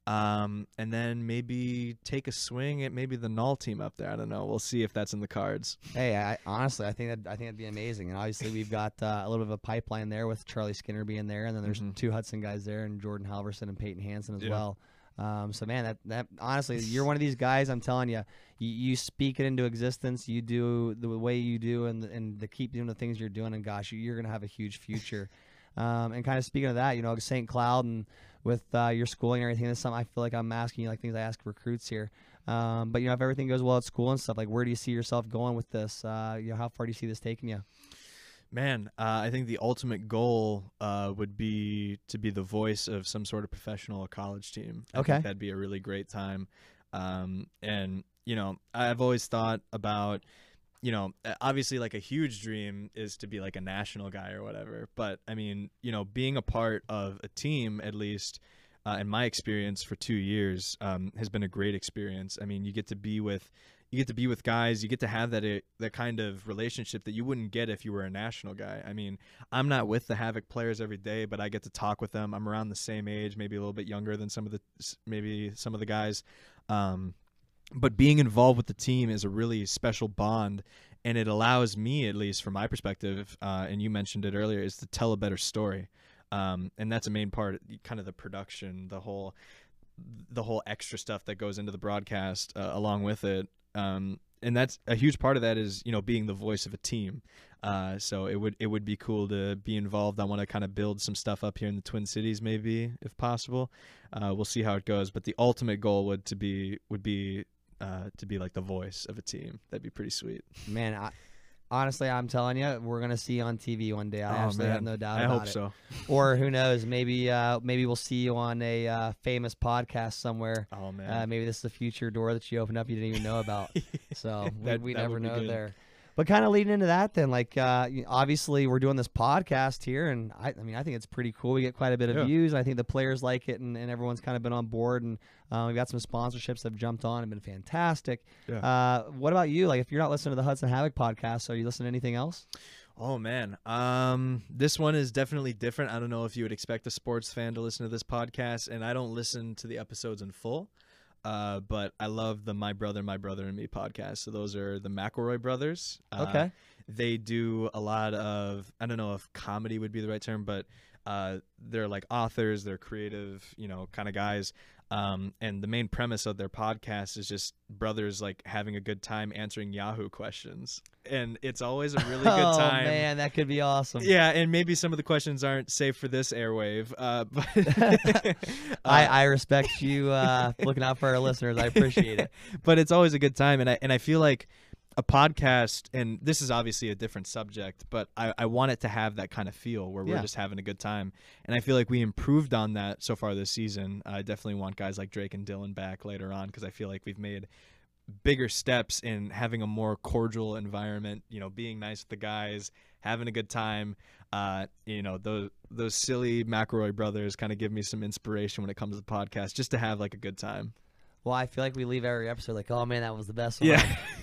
And then maybe take a swing at maybe the Null team up there. I don't know. We'll see if that's in the cards. Hey, honestly, I think that'd be amazing. And obviously, we've got a little bit of a pipeline there with Charlie Skinner being there, and then there's 2 Hudson guys there, and Jordan Halverson and Peyton Hansen as well. So man, that honestly, you're one of these guys. I'm telling you, you speak it into existence. You do the way you do, and to keep doing the things you're doing. And gosh, you're gonna have a huge future. And kind of speaking of that, you know, St. Cloud and with your schooling and everything, that's something I feel like I'm asking you, like things I ask recruits here. But you know, if everything goes well at school and stuff, like where do you see yourself going with this? You know, how far do you see this taking you? Man, I think the ultimate goal would be to be the voice of some sort of professional or college team. I think that'd be a really great time. And, you know, I've always thought about, you know, obviously like a huge dream is to be like a national guy or whatever. But I mean, you know, being a part of a team, at least in my experience for 2 years, has been a great experience. I mean, you get to be with guys, you get to have that kind of relationship that you wouldn't get if you were a national guy. I mean, I'm not with the Havoc players every day, but I get to talk with them. I'm around the same age, maybe a little bit younger than maybe some of the guys. But being involved with the team is a really special bond, and it allows me, at least from my perspective, and you mentioned it earlier, is to tell a better story. And that's a main part, kind of the production, the whole extra stuff that goes into the broadcast along with it. And that's a huge part of that is, you know, being the voice of a team. So it would be cool to be involved. I want to kind of build some stuff up here in the Twin Cities, maybe if possible. We'll see how it goes. But the ultimate goal would be to be like the voice of a team. That'd be pretty sweet. Man, honestly, I'm telling you, we're gonna see you on TV one day. I absolutely have no doubt about it. I hope so. Or who knows? Maybe we'll see you on a famous podcast somewhere. Oh man! Maybe this is the future door that you opened up you didn't even know about. So we never know there. But kind of leading into that, then, like obviously we're doing this podcast here, and I mean I think it's pretty cool. We get quite a bit of views, and I think the players like it, and everyone's kind of been on board, and we've got some sponsorships that have jumped on and been fantastic. Yeah. What about you? Like, if you're not listening to the Hudson Havoc podcast, so you listen to anything else? Oh man, this one is definitely different. I don't know if you would expect a sports fan to listen to this podcast, and I don't listen to the episodes in full. But I love the My Brother and Me podcast. So those are the McElroy brothers. Okay. They do a lot of, I don't know if comedy would be the right term, but they're like authors, they're creative, you know, kind of guys. And the main premise of their podcast is just brothers like having a good time answering Yahoo questions. And it's always a really good time. Oh, man, that could be awesome. Yeah, and maybe some of the questions aren't safe for this airwave. But I respect you looking out for our listeners. I appreciate it. But it's always a good time. And I feel like a podcast, and this is obviously a different subject, but I want it to have that kind of feel where we're just having a good time. And I feel like we improved on that so far this season. I definitely want guys like Drake and Dylan back later on because I feel like we've made bigger steps in having a more cordial environment, you know, being nice with the guys, having a good time. You know, those silly McElroy brothers kind of give me some inspiration when it comes to the podcast, just to have like a good time. Well, I feel like we leave every episode like, oh, man, that was the best one.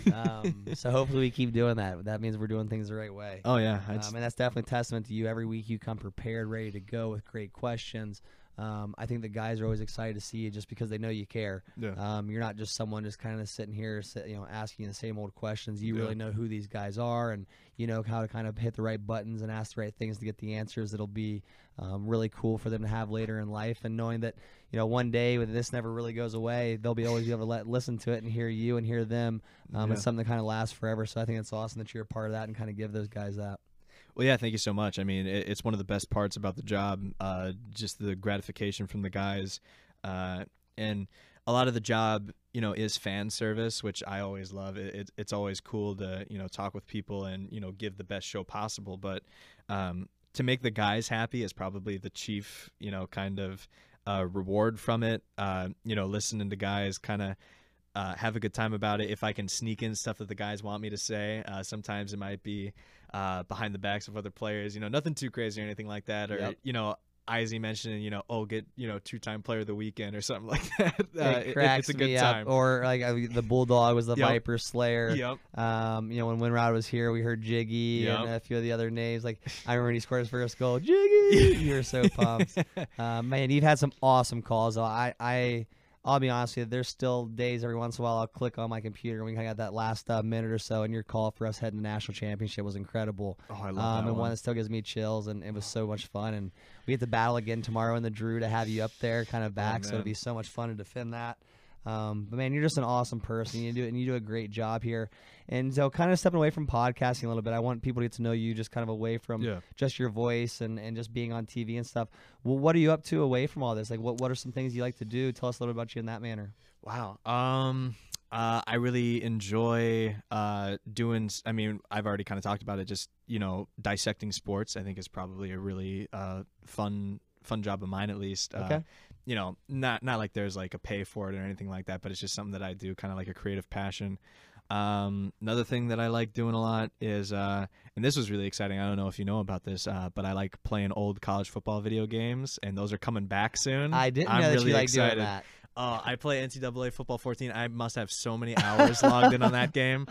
Yeah. So hopefully we keep doing that. That means we're doing things the right way. Oh, yeah. And that's definitely a testament to you. Every week you come prepared, ready to go with great questions. I think the guys are always excited to see you just because they know you care. Yeah. You're not just someone just kind of sitting here, you know, asking the same old questions. You really know who these guys are, and you know how to kind of hit the right buttons and ask the right things to get the answers that'll be really cool for them to have later in life. And knowing that, you know, one day when this never really goes away, they'll be always able to listen to it and hear you and hear them. It's something that kind of lasts forever. So I think it's awesome that you're a part of that and kind of give those guys that. Well, yeah, thank you so much. I mean, it's one of the best parts about the job, just the gratification from the guys. And a lot of the job, you know, is fan service, which I always love. It's always cool to, you know, talk with people and, you know, give the best show possible. But to make the guys happy is probably the chief, you know, kind of reward from it. You know, listening to guys kind of have a good time about it. If I can sneak in stuff that the guys want me to say, sometimes it might be behind the backs of other players, you know, nothing too crazy or anything like that. Or, you know, Izzy mentioning, you know, oh, get, you know, two-time player of the weekend or something like that. It's a good time. Or like the Bulldog was the Viper Slayer. Yep. You know, when Winrod was here, we heard Jiggy and a few of the other names. Like, I remember when he scored his first goal, Jiggy. You were so pumped. Man, you've had some awesome calls. I I'll be honest with you, there's still days every once in a while I'll click on my computer and we got that last minute or so, and your call for us heading to national championship was incredible. Oh, I love that and one that still gives me chills, and it was so much fun. And we get to battle again tomorrow in the Drew to have you up there kind of back, so it'll be so much fun to defend that. But man, you're just an awesome person. You do a great job here. And so kind of stepping away from podcasting a little bit, I want people to get to know you just kind of away from just your voice and just being on TV and stuff. Well, what are you up to away from all this? Like what are some things you like to do? Tell us a little bit about you in that manner. Wow. I really enjoy doing, I mean, I've already kind of talked about it, just, you know, dissecting sports, I think is probably a really fun job of mine, at least. You know, not like there's like a pay for it or anything like that, but it's just something that I do kind of like a creative passion. Another thing that I like doing a lot is, and this was really exciting, I don't know if you know about this, but I like playing old college football video games, and those are coming back soon. I didn't know that you like doing that. I play NCAA Football 14. I must have so many hours logged in on that game.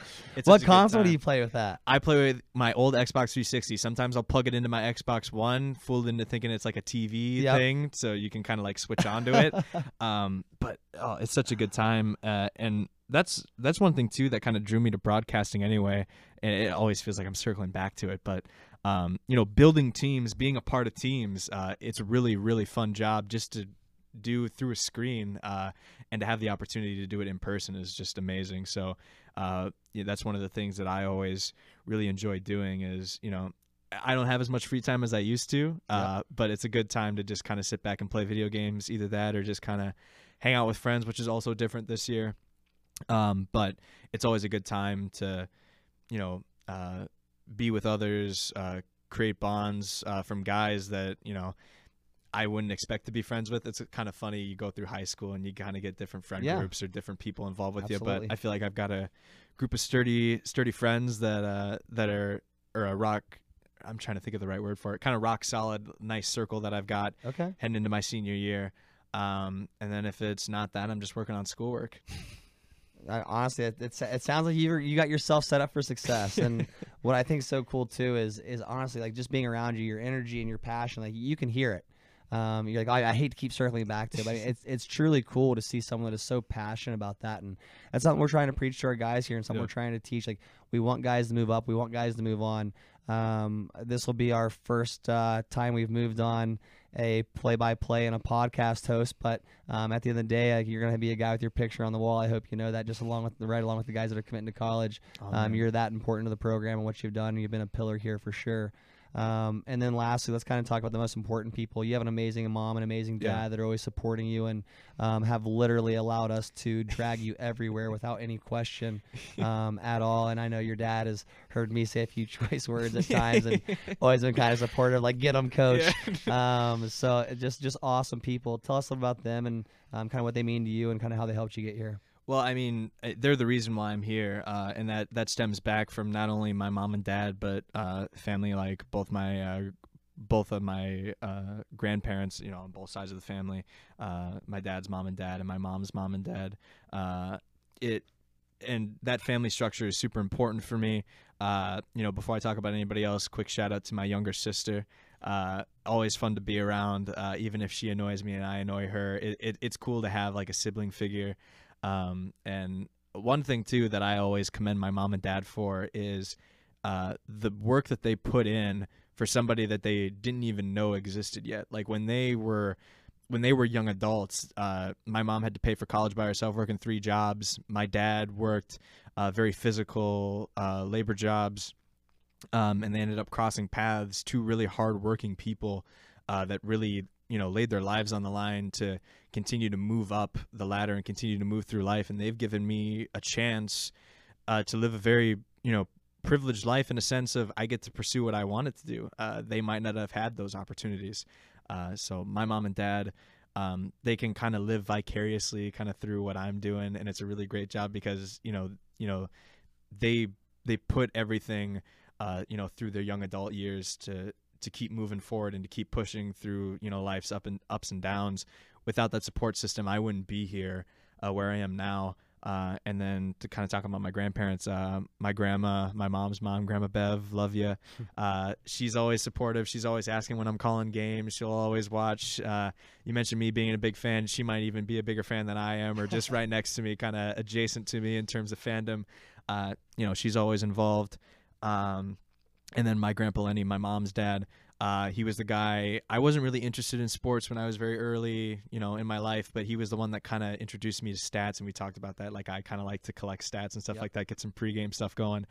What console do you play with that? I play with my old Xbox 360. Sometimes I'll plug it into my Xbox One, fooled into thinking it's like a TV thing, so you can kind of like switch onto it. But it's such a good time, and that's one thing too that kind of drew me to broadcasting anyway. And it always feels like I'm circling back to it, but. You know, building teams, being a part of teams, it's a really, really fun job just to do through a screen, and to have the opportunity to do it in person is just amazing. So yeah, that's one of the things that I always really enjoy doing is, you know, I don't have as much free time as I used to, but it's a good time to just kind of sit back and play video games, either that or just kind of hang out with friends, which is also different this year. But it's always a good time to, you know, be with others, create bonds from guys that, you know, I wouldn't expect to be friends with. It's kind of funny. You go through high school and you kind of get different friend groups or different people involved with you. But I feel like I've got a group of sturdy friends that, I'm trying to think of the right word for it. Kind of rock solid, nice circle that I've got heading into my senior year. And then if it's not that, I'm just working on schoolwork. Honestly, it sounds like you got yourself set up for success. And what I think is so cool too is honestly, like, just being around you, your energy and your passion, like, you can hear it. You're like, I hate to keep circling back to it, but it's truly cool to see someone that is so passionate about that. And that's something we're trying to preach to our guys here, and something we're trying to teach. Like, we want guys to move up, we want guys to move on. This will be our first time we've moved on a play-by-play and a podcast host, but at the end of the day, you're going to be a guy with your picture on the wall. I hope you know that, just along with the guys that are committing to college. You're that important to the program and what you've done. You've been a pillar here for sure. And then lastly, let's kind of talk about the most important people. You have an amazing mom and amazing dad that are always supporting you, and have literally allowed us to drag you everywhere without any question at all. And I know your dad has heard me say a few choice words at times and always been kind of supportive, like, get them, coach. So just awesome people. Tell us about them and kind of what they mean to you and kind of how they helped you get here. Well, I mean, they're the reason why I'm here, and that stems back from not only my mom and dad, but family, like both of my grandparents, you know, on both sides of the family, my dad's mom and dad and my mom's mom and dad. And that family structure is super important for me. You know, before I talk about anybody else, quick shout out to my younger sister. Always fun to be around, even if she annoys me and I annoy her. It's cool to have like a sibling figure. And one thing too that I always commend my mom and dad for is the work that they put in for somebody that they didn't even know existed yet. Like, when they were young adults, my mom had to pay for college by herself, working 3 jobs. My dad worked very physical labor jobs, and they ended up crossing paths, 2 really hardworking people that really, you know, laid their lives on the line to continue to move up the ladder and continue to move through life. And they've given me a chance to live a very, you know, privileged life in a sense of I get to pursue what I wanted to do. They might not have had those opportunities. So my mom and dad, they can kind of live vicariously kind of through what I'm doing. And it's a really great job because, you know, they put everything, you know, through their young adult years to keep moving forward and to keep pushing through, you know, life's ups and downs. Without that support system, I wouldn't be here where I am now. And then to kind of talk about my grandparents, my grandma, my mom's mom, Grandma Bev, love you. She's always supportive. She's always asking when I'm calling games. She'll always watch. You mentioned me being a big fan. She might even be a bigger fan than I am, or just right next to me, kind of adjacent to me in terms of fandom. You know, she's always involved. And then my grandpa Lenny, my mom's dad, he was the guy. I wasn't really interested in sports when I was very early, you know, in my life, but he was the one that kind of introduced me to stats. And we talked about that. Like, I kind of like to collect stats and stuff like that, get some pregame stuff going.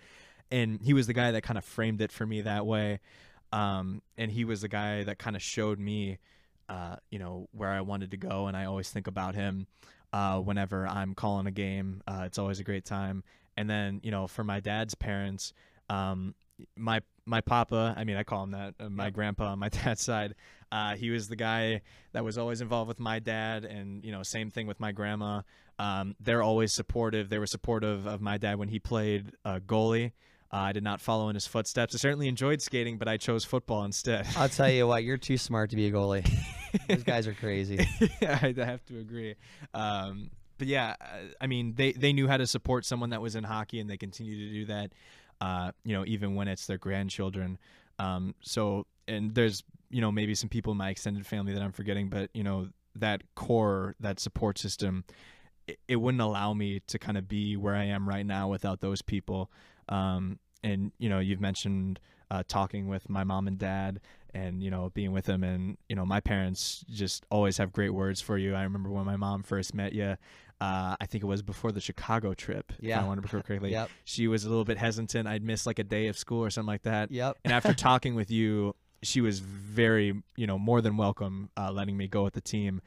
And he was the guy that kind of framed it for me that way. And he was the guy that kind of showed me, you know, where I wanted to go. And I always think about him whenever I'm calling a game. It's always a great time. And then, you know, for my dad's parents, my papa, I mean, I call him that, my grandpa on my dad's side, he was the guy that was always involved with my dad. And, you know, same thing with my grandma. They're always supportive. They were supportive of my dad when he played goalie. I did not follow in his footsteps. I certainly enjoyed skating, but I chose football instead. I'll tell you what, you're too smart to be a goalie. Those guys are crazy. Yeah, I have to agree. But yeah, I mean, they knew how to support someone that was in hockey, and they continue to do that. You know, even when it's their grandchildren. So, and there's, you know, maybe some people in my extended family that I'm forgetting, but, you know, that core, that support system, it wouldn't allow me to kind of be where I am right now without those people. And, you know, you've mentioned talking with my mom and dad and, you know, being with them. And, you know, my parents just always have great words for you. I remember when my mom first met you, I think it was before the Chicago trip, if I want to remember correctly. She was a little bit hesitant. I'd missed like a day of school or something like that. And after talking with you, she was very, you know, more than welcome, letting me go with the team.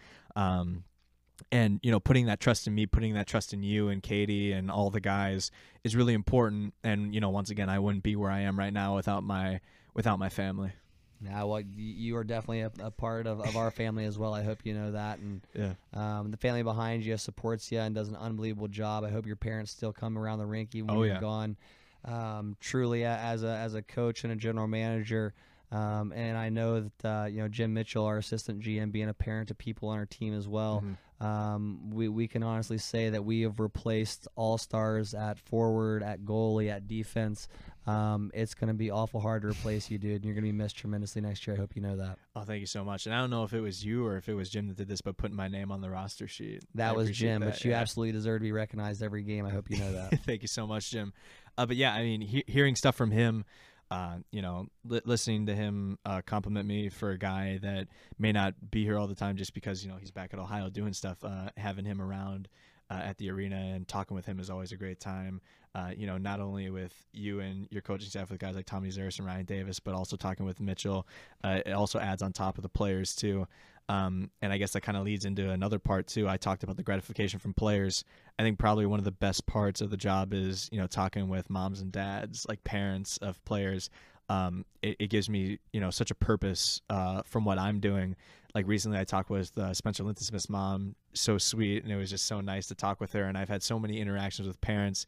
And, you know, putting that trust in me, putting that trust in you and Katie and all the guys is really important. And, you know, once again, I wouldn't be where I am right now without my family. Yeah, well, you are definitely a part of our family as well. I hope you know that. And the family behind you supports you and does an unbelievable job. I hope your parents still come around the rink even when you're gone. Truly, as a coach and a general manager, and I know that you know, Jim Mitchell, our assistant GM, being a parent to people on our team as well. We can honestly say that we have replaced all-stars at forward, at goalie, at defense. It's going to be awful hard to replace you, dude, and you're going to be missed tremendously next year. I hope you know that. Oh, thank you so much. And I don't know if it was you or if it was Jim that did this, but putting my name on the roster sheet. That was Jim, but you absolutely deserve to be recognized every game. I hope you know that. Thank you so much, Jim. But yeah, I mean, hearing stuff from him, you know, listening to him compliment me for a guy that may not be here all the time just because, you know, he's back at Ohio doing stuff, having him around at the arena and talking with him is always a great time. You know, not only with you and your coaching staff with guys like Tommy Zeris and Ryan Davis, but also talking with Mitchell. It also adds on top of the players, too. And I guess that kind of leads into another part, too. I talked about the gratification from players. I think probably one of the best parts of the job is, you know, talking with moms and dads, like parents of players. It gives me, you know, such a purpose from what I'm doing. Like recently I talked with Spencer Linton-Smith's mom, so sweet, and it was just so nice to talk with her. And I've had so many interactions with parents.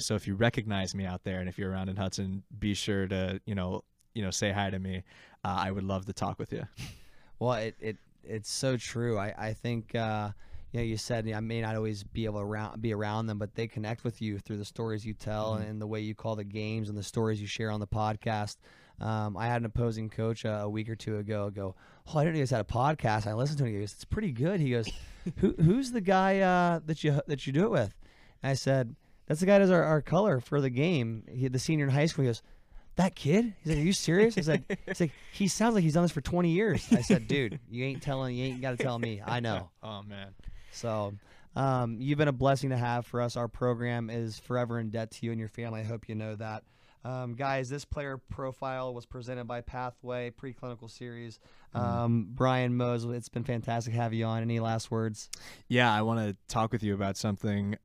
So if you recognize me out there and if you're around in Hudson, be sure to, you know, say hi to me. I would love to talk with you. Well, it's so true. I think, you know, you said, I may not always be able to be around them, but they connect with you through the stories you tell and the way you call the games and the stories you share on the podcast. I had an opposing coach a week or two ago go, oh, I didn't know you guys had a podcast. I listened to him. He goes, it's pretty good. He goes, who's the guy that you do it with? And I said, that's the guy that does our color for the game. The senior in high school. He goes, that kid? He's like, are you serious? I said, like, he sounds like he's done this for 20 years. I said, dude, you ain't got to tell me. I know. Oh, man. So you've been a blessing to have for us. Our program is forever in debt to you and your family. I hope you know that. Guys, this player profile was presented by Pathway Preclinical Series. Brian Mose, it's been fantastic to have you on. Any last words? Yeah, I want to talk with you about something.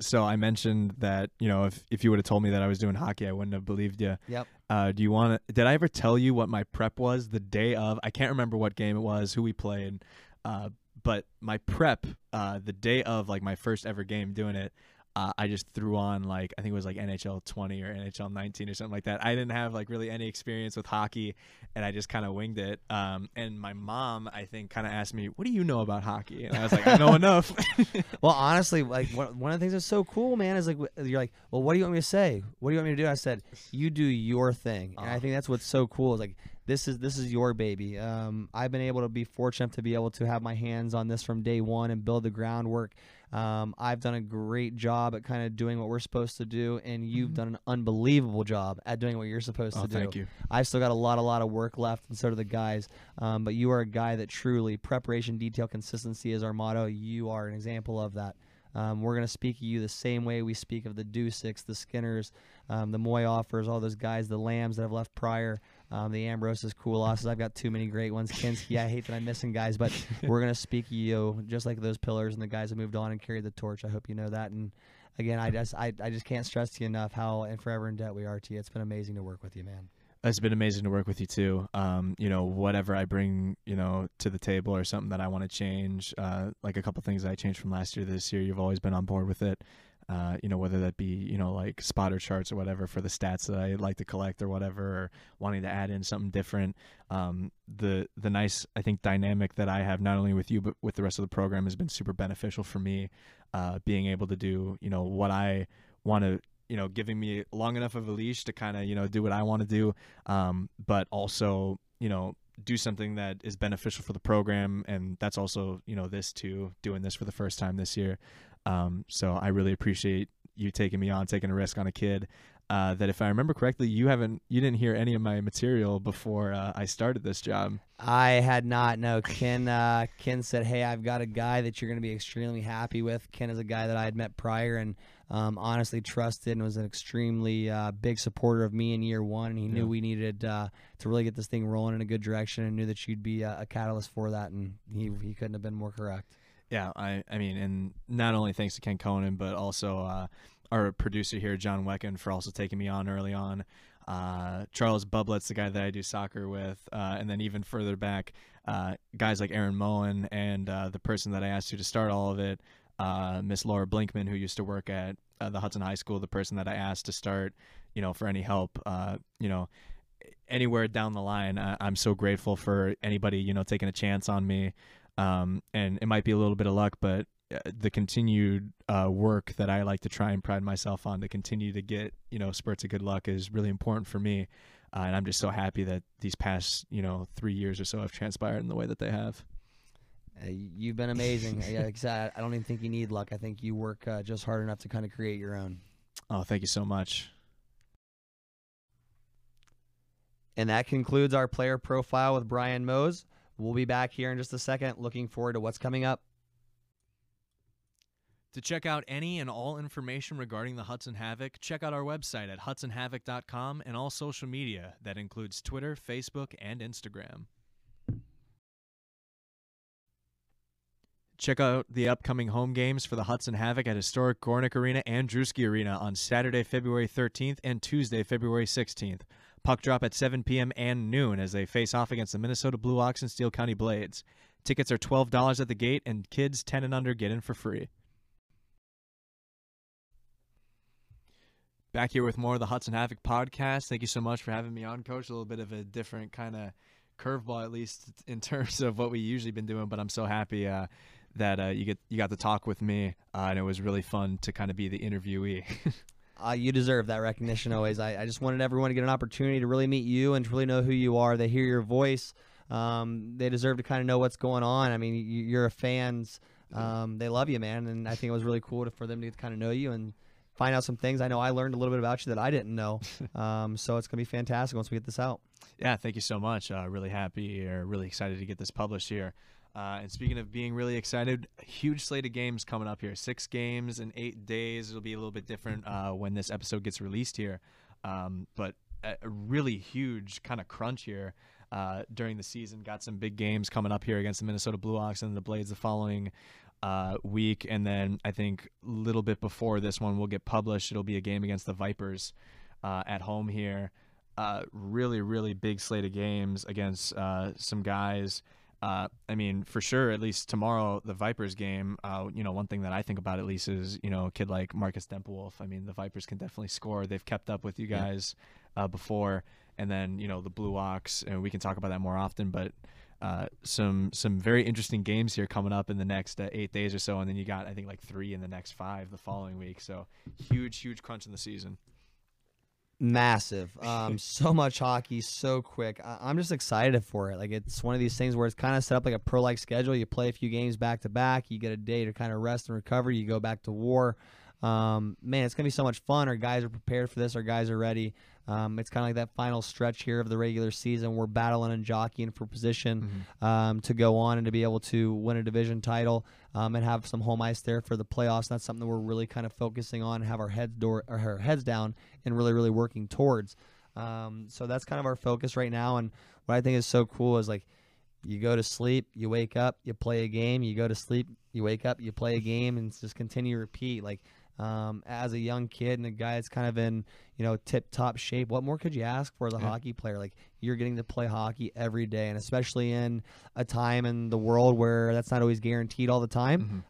So I mentioned that, you know, if you would have told me that I was doing hockey, I wouldn't have believed you. Yep. Did I ever tell you what my prep was the day of? I can't remember what game it was, who we played, but my prep the day of, like, my first ever game doing it, I just threw on, like, I think it was like NHL 20 or NHL 19 or something like that. I didn't have like really any experience with hockey, and I just kind of winged it. And my mom, I think, kind of asked me, "What do you know about hockey?" And I was like, "I know enough." Well, honestly, like one of the things that's so cool, man, is like you're like, "Well, what do you want me to say? What do you want me to do?" And I said, "You do your thing," and I think that's what's so cool. Is like this is your baby. I've been able to be fortunate to be able to have my hands on this from day one and build the groundwork. I've done a great job at kind of doing what we're supposed to do, and you've done an unbelievable job at doing what you're supposed to do. Thank you. I've still got a lot of work left, and so do the guys. But you are a guy that truly, preparation, detail, consistency is our motto. You are an example of that. We're going to speak of you the same way we speak of the Dusiks, the Skinners, the Moy Offers, all those guys, the Lambs that have left prior, the Ambroses, Koulosses. I've got too many great ones. Kinski, I hate that I'm missing guys, but we're going to speak of you just like those pillars and the guys that moved on and carried the torch. I hope you know that. And again, I just can't stress to you enough how and forever in debt we are to you. It's been amazing to work with you, man. It's been amazing to work with you too. You know, whatever I bring, you know, to the table or something that I want to change, like a couple things that I changed from last year to this year, you've always been on board with it. You know, whether that be, you know, like spotter charts or whatever for the stats that I like to collect or whatever, or wanting to add in something different. The nice, I think, dynamic that I have not only with you, but with the rest of the program has been super beneficial for me, being able to do, you know, what I want to, you know, giving me long enough of a leash to kind of, you know, do what I want to do, but also, you know, do something that is beneficial for the program. And that's also, you know, this too, doing this for the first time this year. So I really appreciate you taking me on, taking a risk on a kid that, if I remember correctly, you didn't hear any of my material before I started this job. I had not. No, Ken said, "Hey, I've got a guy that you're going to be extremely happy with." Ken is a guy that I had met prior and honestly trusted, and was an extremely big supporter of me in year one. And he knew we needed to really get this thing rolling in a good direction, and knew that you'd be a catalyst for that. And he couldn't have been more correct. Yeah, I mean, and not only thanks to Ken Conan, but also our producer here, John Wecken, for also taking me on early on. Charles Bublett's the guy that I do soccer with. And then even further back, guys like Aaron Moen and the person that I asked you to start all of it, Miss Laura Blinkman, who used to work at the Hudson High School, the person that I asked to start, you know, for any help, you know, anywhere down the line. I'm so grateful for anybody, you know, taking a chance on me. And it might be a little bit of luck, but the continued work that I like to try and pride myself on to continue to get, you know, spurts of good luck is really important for me. And I'm just so happy that these past, you know, 3 years or so have transpired in the way that they have. You've been amazing. Yeah, I don't even think you need luck. I think you work just hard enough to kind of create your own. Oh, thank you so much. And that concludes our player profile with Brian Mose. We'll be back here in just a second. Looking forward to what's coming up. To check out any and all information regarding the Hudson Havoc, check out our website at hudsonhavoc.com and all social media. That includes Twitter, Facebook, and Instagram. Check out the upcoming home games for the Hudson Havoc at historic Gornick Arena and Drewski Arena on Saturday, February 13th and Tuesday, February 16th. Puck drop at 7 p.m. and noon as they face off against the Minnesota Blue Ox and Steele County Blades. Tickets are $12 at the gate, and kids 10 and under get in for free. Back here with more of the Hudson Havoc podcast. Thank you so much for having me on, Coach. A little bit of a different kind of curveball, at least in terms of what we usually been doing, but I'm so happy that you got to talk with me, and it was really fun to kind of be the interviewee. You deserve that recognition always. I just wanted everyone to get an opportunity to really meet you and to really know who you are. They hear your voice. They deserve to kind of know what's going on. I mean, you're a fans. They love you, man. And I think it was really cool for them to kind of know you and find out some things. I know I learned a little bit about you that I didn't know. So it's going to be fantastic once we get this out. Yeah, thank you so much. Really happy or really excited to get this published here. And speaking of being really excited, a huge slate of games coming up here. 6 games in 8 days. It'll be a little bit different when this episode gets released here. But a really huge kind of crunch here during the season. Got some big games coming up here against the Minnesota Blue Ox and the Blades the following week. And then I think a little bit before this one will get published, it'll be a game against the Vipers at home here. Really, really big slate of games against some guys I mean, for sure, at least tomorrow, the Vipers game, you know, one thing that I think about at least is, you know, a kid like Marcus Dempelwolf. I mean, the Vipers can definitely score. They've kept up with you guys before. And then, you know, the Blue Ox, and we can talk about that more often, but some very interesting games here coming up in the next 8 days or so. And then you got, I think, like 3 in the next 5 the following week. So huge, huge crunch in the season. Massive. So much hockey, so quick. I'm just excited for it. Like, it's one of these things where it's kind of set up like a pro-like schedule. You play a few games back to back, you get a day to kind of rest and recover, you go back to war. Man, it's gonna be so much fun. Our guys are prepared for this. Our guys are ready. It's kind of like that final stretch here of the regular season. We're battling and jockeying for position to go on and to be able to win a division title and have some home ice there for the playoffs. That's something that we're really kind of focusing on, have our heads down and really, really working towards. So that's kind of our focus right now. And what I think is so cool is, like, you go to sleep, you wake up, you play a game, you go to sleep, you wake up, you play a game, and just continue to repeat. Like, as a young kid and a guy that's kind of in, you know, tip-top shape, what more could you ask for as a hockey player? Like, you're getting to play hockey every day, and especially in a time in the world where that's not always guaranteed all the time,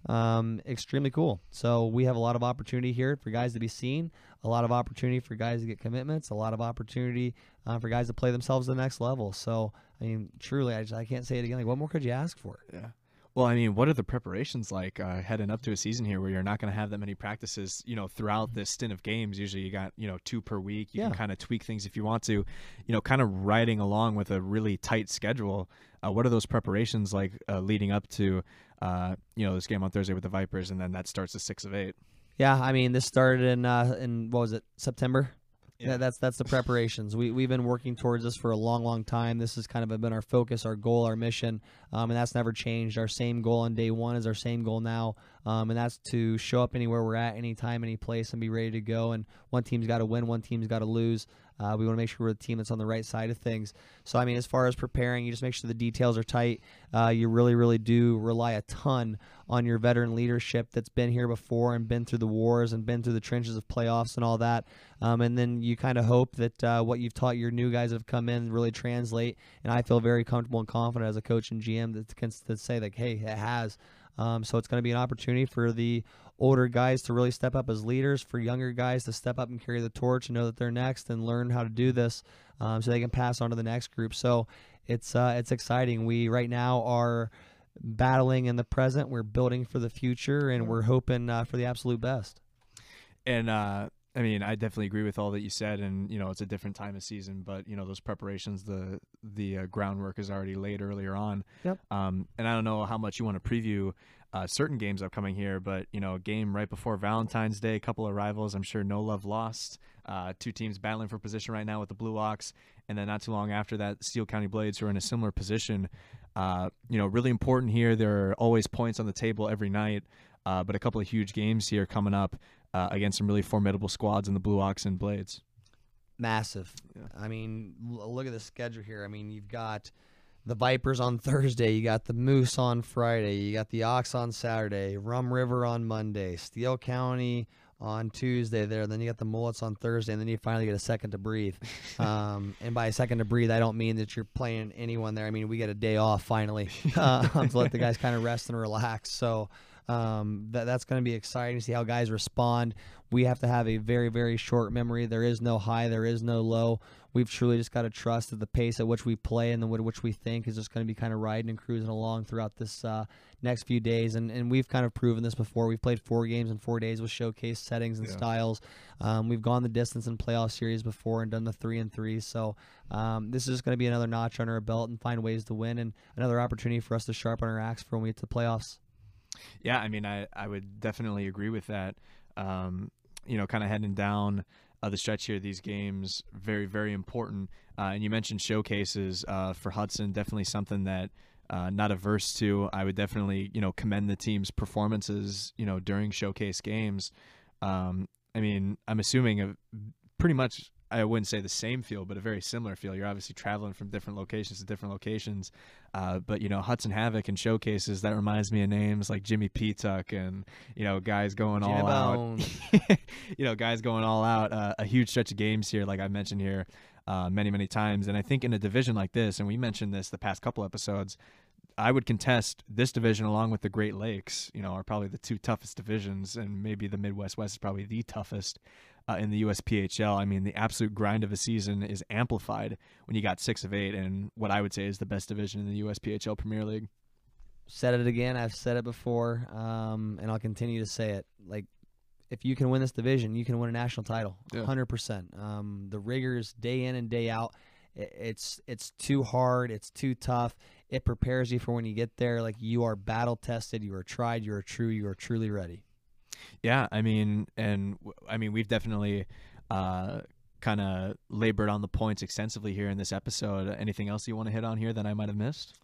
extremely cool. So we have a lot of opportunity here for guys to be seen, a lot of opportunity for guys to get commitments, a lot of opportunity for guys to play themselves to the next level. So, I mean, truly, I can't say it again. Like, what more could you ask for? Yeah. Well, I mean, what are the preparations like heading up to a season here where you're not going to have that many practices, you know, throughout this stint of games? Usually you got, you know, 2 per week. You can kind of tweak things if you want to, you know, kind of riding along with a really tight schedule. What are those preparations like leading up to, you know, this game on Thursday with the Vipers, and then that starts the 6 of 8? Yeah, I mean, this started in what was it, September? Yeah, that's the preparations. We've been working towards this for a long, long time. This has kind of been our focus, our goal, our mission, and that's never changed. Our same goal on day one is our same goal now, and that's to show up anywhere we're at, any time, any place, and be ready to go. And one team's got to win, one team's got to lose. We want to make sure we're the team that's on the right side of things. So, I mean, as far as preparing, you just make sure the details are tight. You really, really do rely a ton on your veteran leadership that's been here before and been through the wars and been through the trenches of playoffs and all that. And then you kind of hope that what you've taught your new guys that have come in really translate. And I feel very comfortable and confident as a coach and GM that can say, like, hey, it has. So it's going to be an opportunity for the older guys to really step up as leaders, for younger guys to step up and carry the torch and know that they're next and learn how to do this so they can pass on to the next group. So it's exciting. We right now are battling in the present. We're building for the future, and we're hoping for the absolute best. And, I mean, I definitely agree with all that you said, and, you know, it's a different time of season, but, you know, those preparations, the groundwork is already laid earlier on. Yep. And I don't know how much you want to preview certain games upcoming here, but, you know, a game right before Valentine's Day, a couple of rivals, I'm sure no love lost, 2 teams battling for position right now with the Blue Ox, and then not too long after that, Steele County Blades, who are in a similar position. You know, really important here. There are always points on the table every night, but a couple of huge games here coming up. Against some really formidable squads in the Blue Ox and Blades. Massive. Yeah. I mean, look at the schedule here. I mean, you've got the Vipers on Thursday. You got the Moose on Friday. You got the Ox on Saturday. Rum River on Monday. Steele County on Tuesday there. Then you got the Mullets on Thursday. And then you finally get a second to breathe. And by a second to breathe, I don't mean that you're playing anyone there. I mean, we get a day off finally to let the guys kind of rest and relax. So, that's going to be exciting to see how guys respond. We have to have a very, very short memory. There is no high. There is no low. We've truly just got to trust that the pace at which we play and the way at which we think is just going to be kind of riding and cruising along throughout this next few days. And we've kind of proven this before. We've played 4 games in 4 days with showcase settings and styles. We've gone the distance in playoff series before and done the 3-3. So this is just going to be another notch under our belt and find ways to win and another opportunity for us to sharpen our axe for when we get to the playoffs. Yeah, I mean, I would definitely agree with that. You know, kind of heading down the stretch here, these games, very, very important. And you mentioned showcases for Hudson, definitely something that not averse to. I would definitely, you know, commend the team's performances, you know, during showcase games. I mean, I'm assuming pretty much, I wouldn't say the same field, but a very similar field. You're obviously traveling from different locations to different locations. But, you know, Hudson Havoc and showcases, that reminds me of names like Jimmy Petuck and, you know, guys going all out. You know, guys going all out. A huge stretch of games here, like I mentioned here many, many times. And I think in a division like this, and we mentioned this the past couple episodes, I would contest this division along with the Great Lakes, you know, are probably the two toughest divisions, and maybe the Midwest West is probably the toughest in the USPHL. I mean, the absolute grind of a season is amplified when you got 6 of 8 and what I would say is the best division in the USPHL Premier League. Said it again. I've said it before, and I'll continue to say it. Like, if you can win this division, you can win a national title, 100%. The rigors day in and day out, it's too hard. It's too tough. It prepares you for when you get there. Like, you are battle tested. You are tried. You are true. You are truly ready. Yeah, I mean, we've definitely kind of labored on the points extensively here in this episode. Anything else you want to hit on here that I might have missed?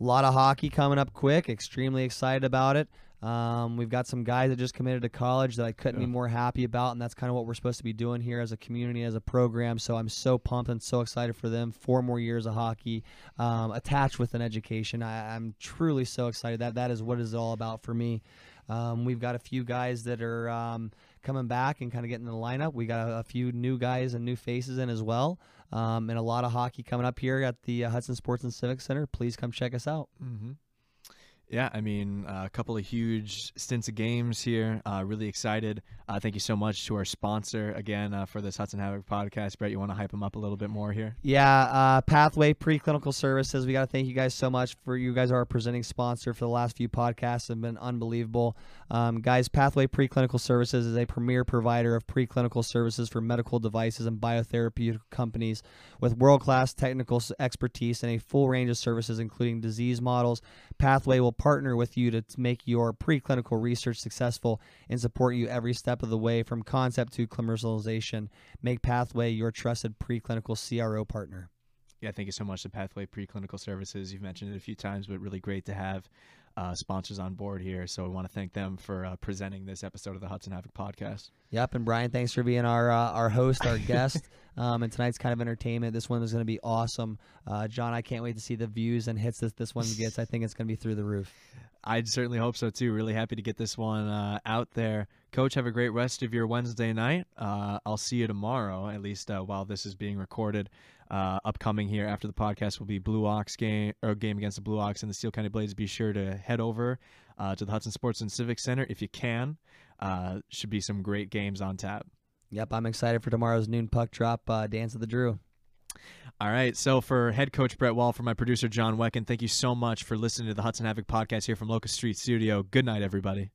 A lot of hockey coming up quick. Extremely excited about it. We've got some guys that just committed to college that I couldn't be more happy about, and that's kind of what we're supposed to be doing here as a community, as a program. So I'm so pumped and so excited for them. 4 more years of hockey attached with an education. I'm truly so excited. That is what it's all about for me. We've got a few guys that are coming back and kind of getting in the lineup. We got a few new guys and new faces in as well, and a lot of hockey coming up here at the Hudson Sports and Civic Center. Please come check us out. Mm-hmm. Yeah, I mean, a couple of huge stints of games here. Really excited. Thank you so much to our sponsor again for this Hudson Havoc podcast. Brett, you want to hype them up a little bit more here? Yeah, Pathway Preclinical Services. We got to thank you guys so much for you guys are our presenting sponsor for the last few podcasts. Have been unbelievable. Guys, Pathway Preclinical Services is a premier provider of preclinical services for medical devices and biotherapeutic companies with world-class technical expertise and a full range of services, including disease models. Pathway will partner with you to make your preclinical research successful and support you every step of the way from concept to commercialization. Make Pathway your trusted preclinical CRO partner. Yeah, thank you so much to Pathway Preclinical Services. You've mentioned it a few times, but really great to have sponsors on board here. So we want to thank them for presenting this episode of the Hudson Havoc podcast. Yep, and Brian, thanks for being our host, our guest. And tonight's kind of entertainment. This one is going to be awesome. John, I can't wait to see the views and hits that this one gets. I think it's going to be through the roof. I'd certainly hope so, too. Really happy to get this one out there. Coach, have a great rest of your Wednesday night. I'll see you tomorrow, at least while this is being recorded. Upcoming here after the podcast will be Blue Ox game against the Blue Ox and the Steele County Blades. Be sure to head over to the Hudson Sports and Civic Center if you can. Should be some great games on tap. Yep, I'm excited for tomorrow's noon puck drop, Dance of the Drew. All right, so for head coach Brett Wall, for my producer John Wecken, thank you so much for listening to the Hudson Havoc podcast here from Locust Street Studio. Good night, everybody.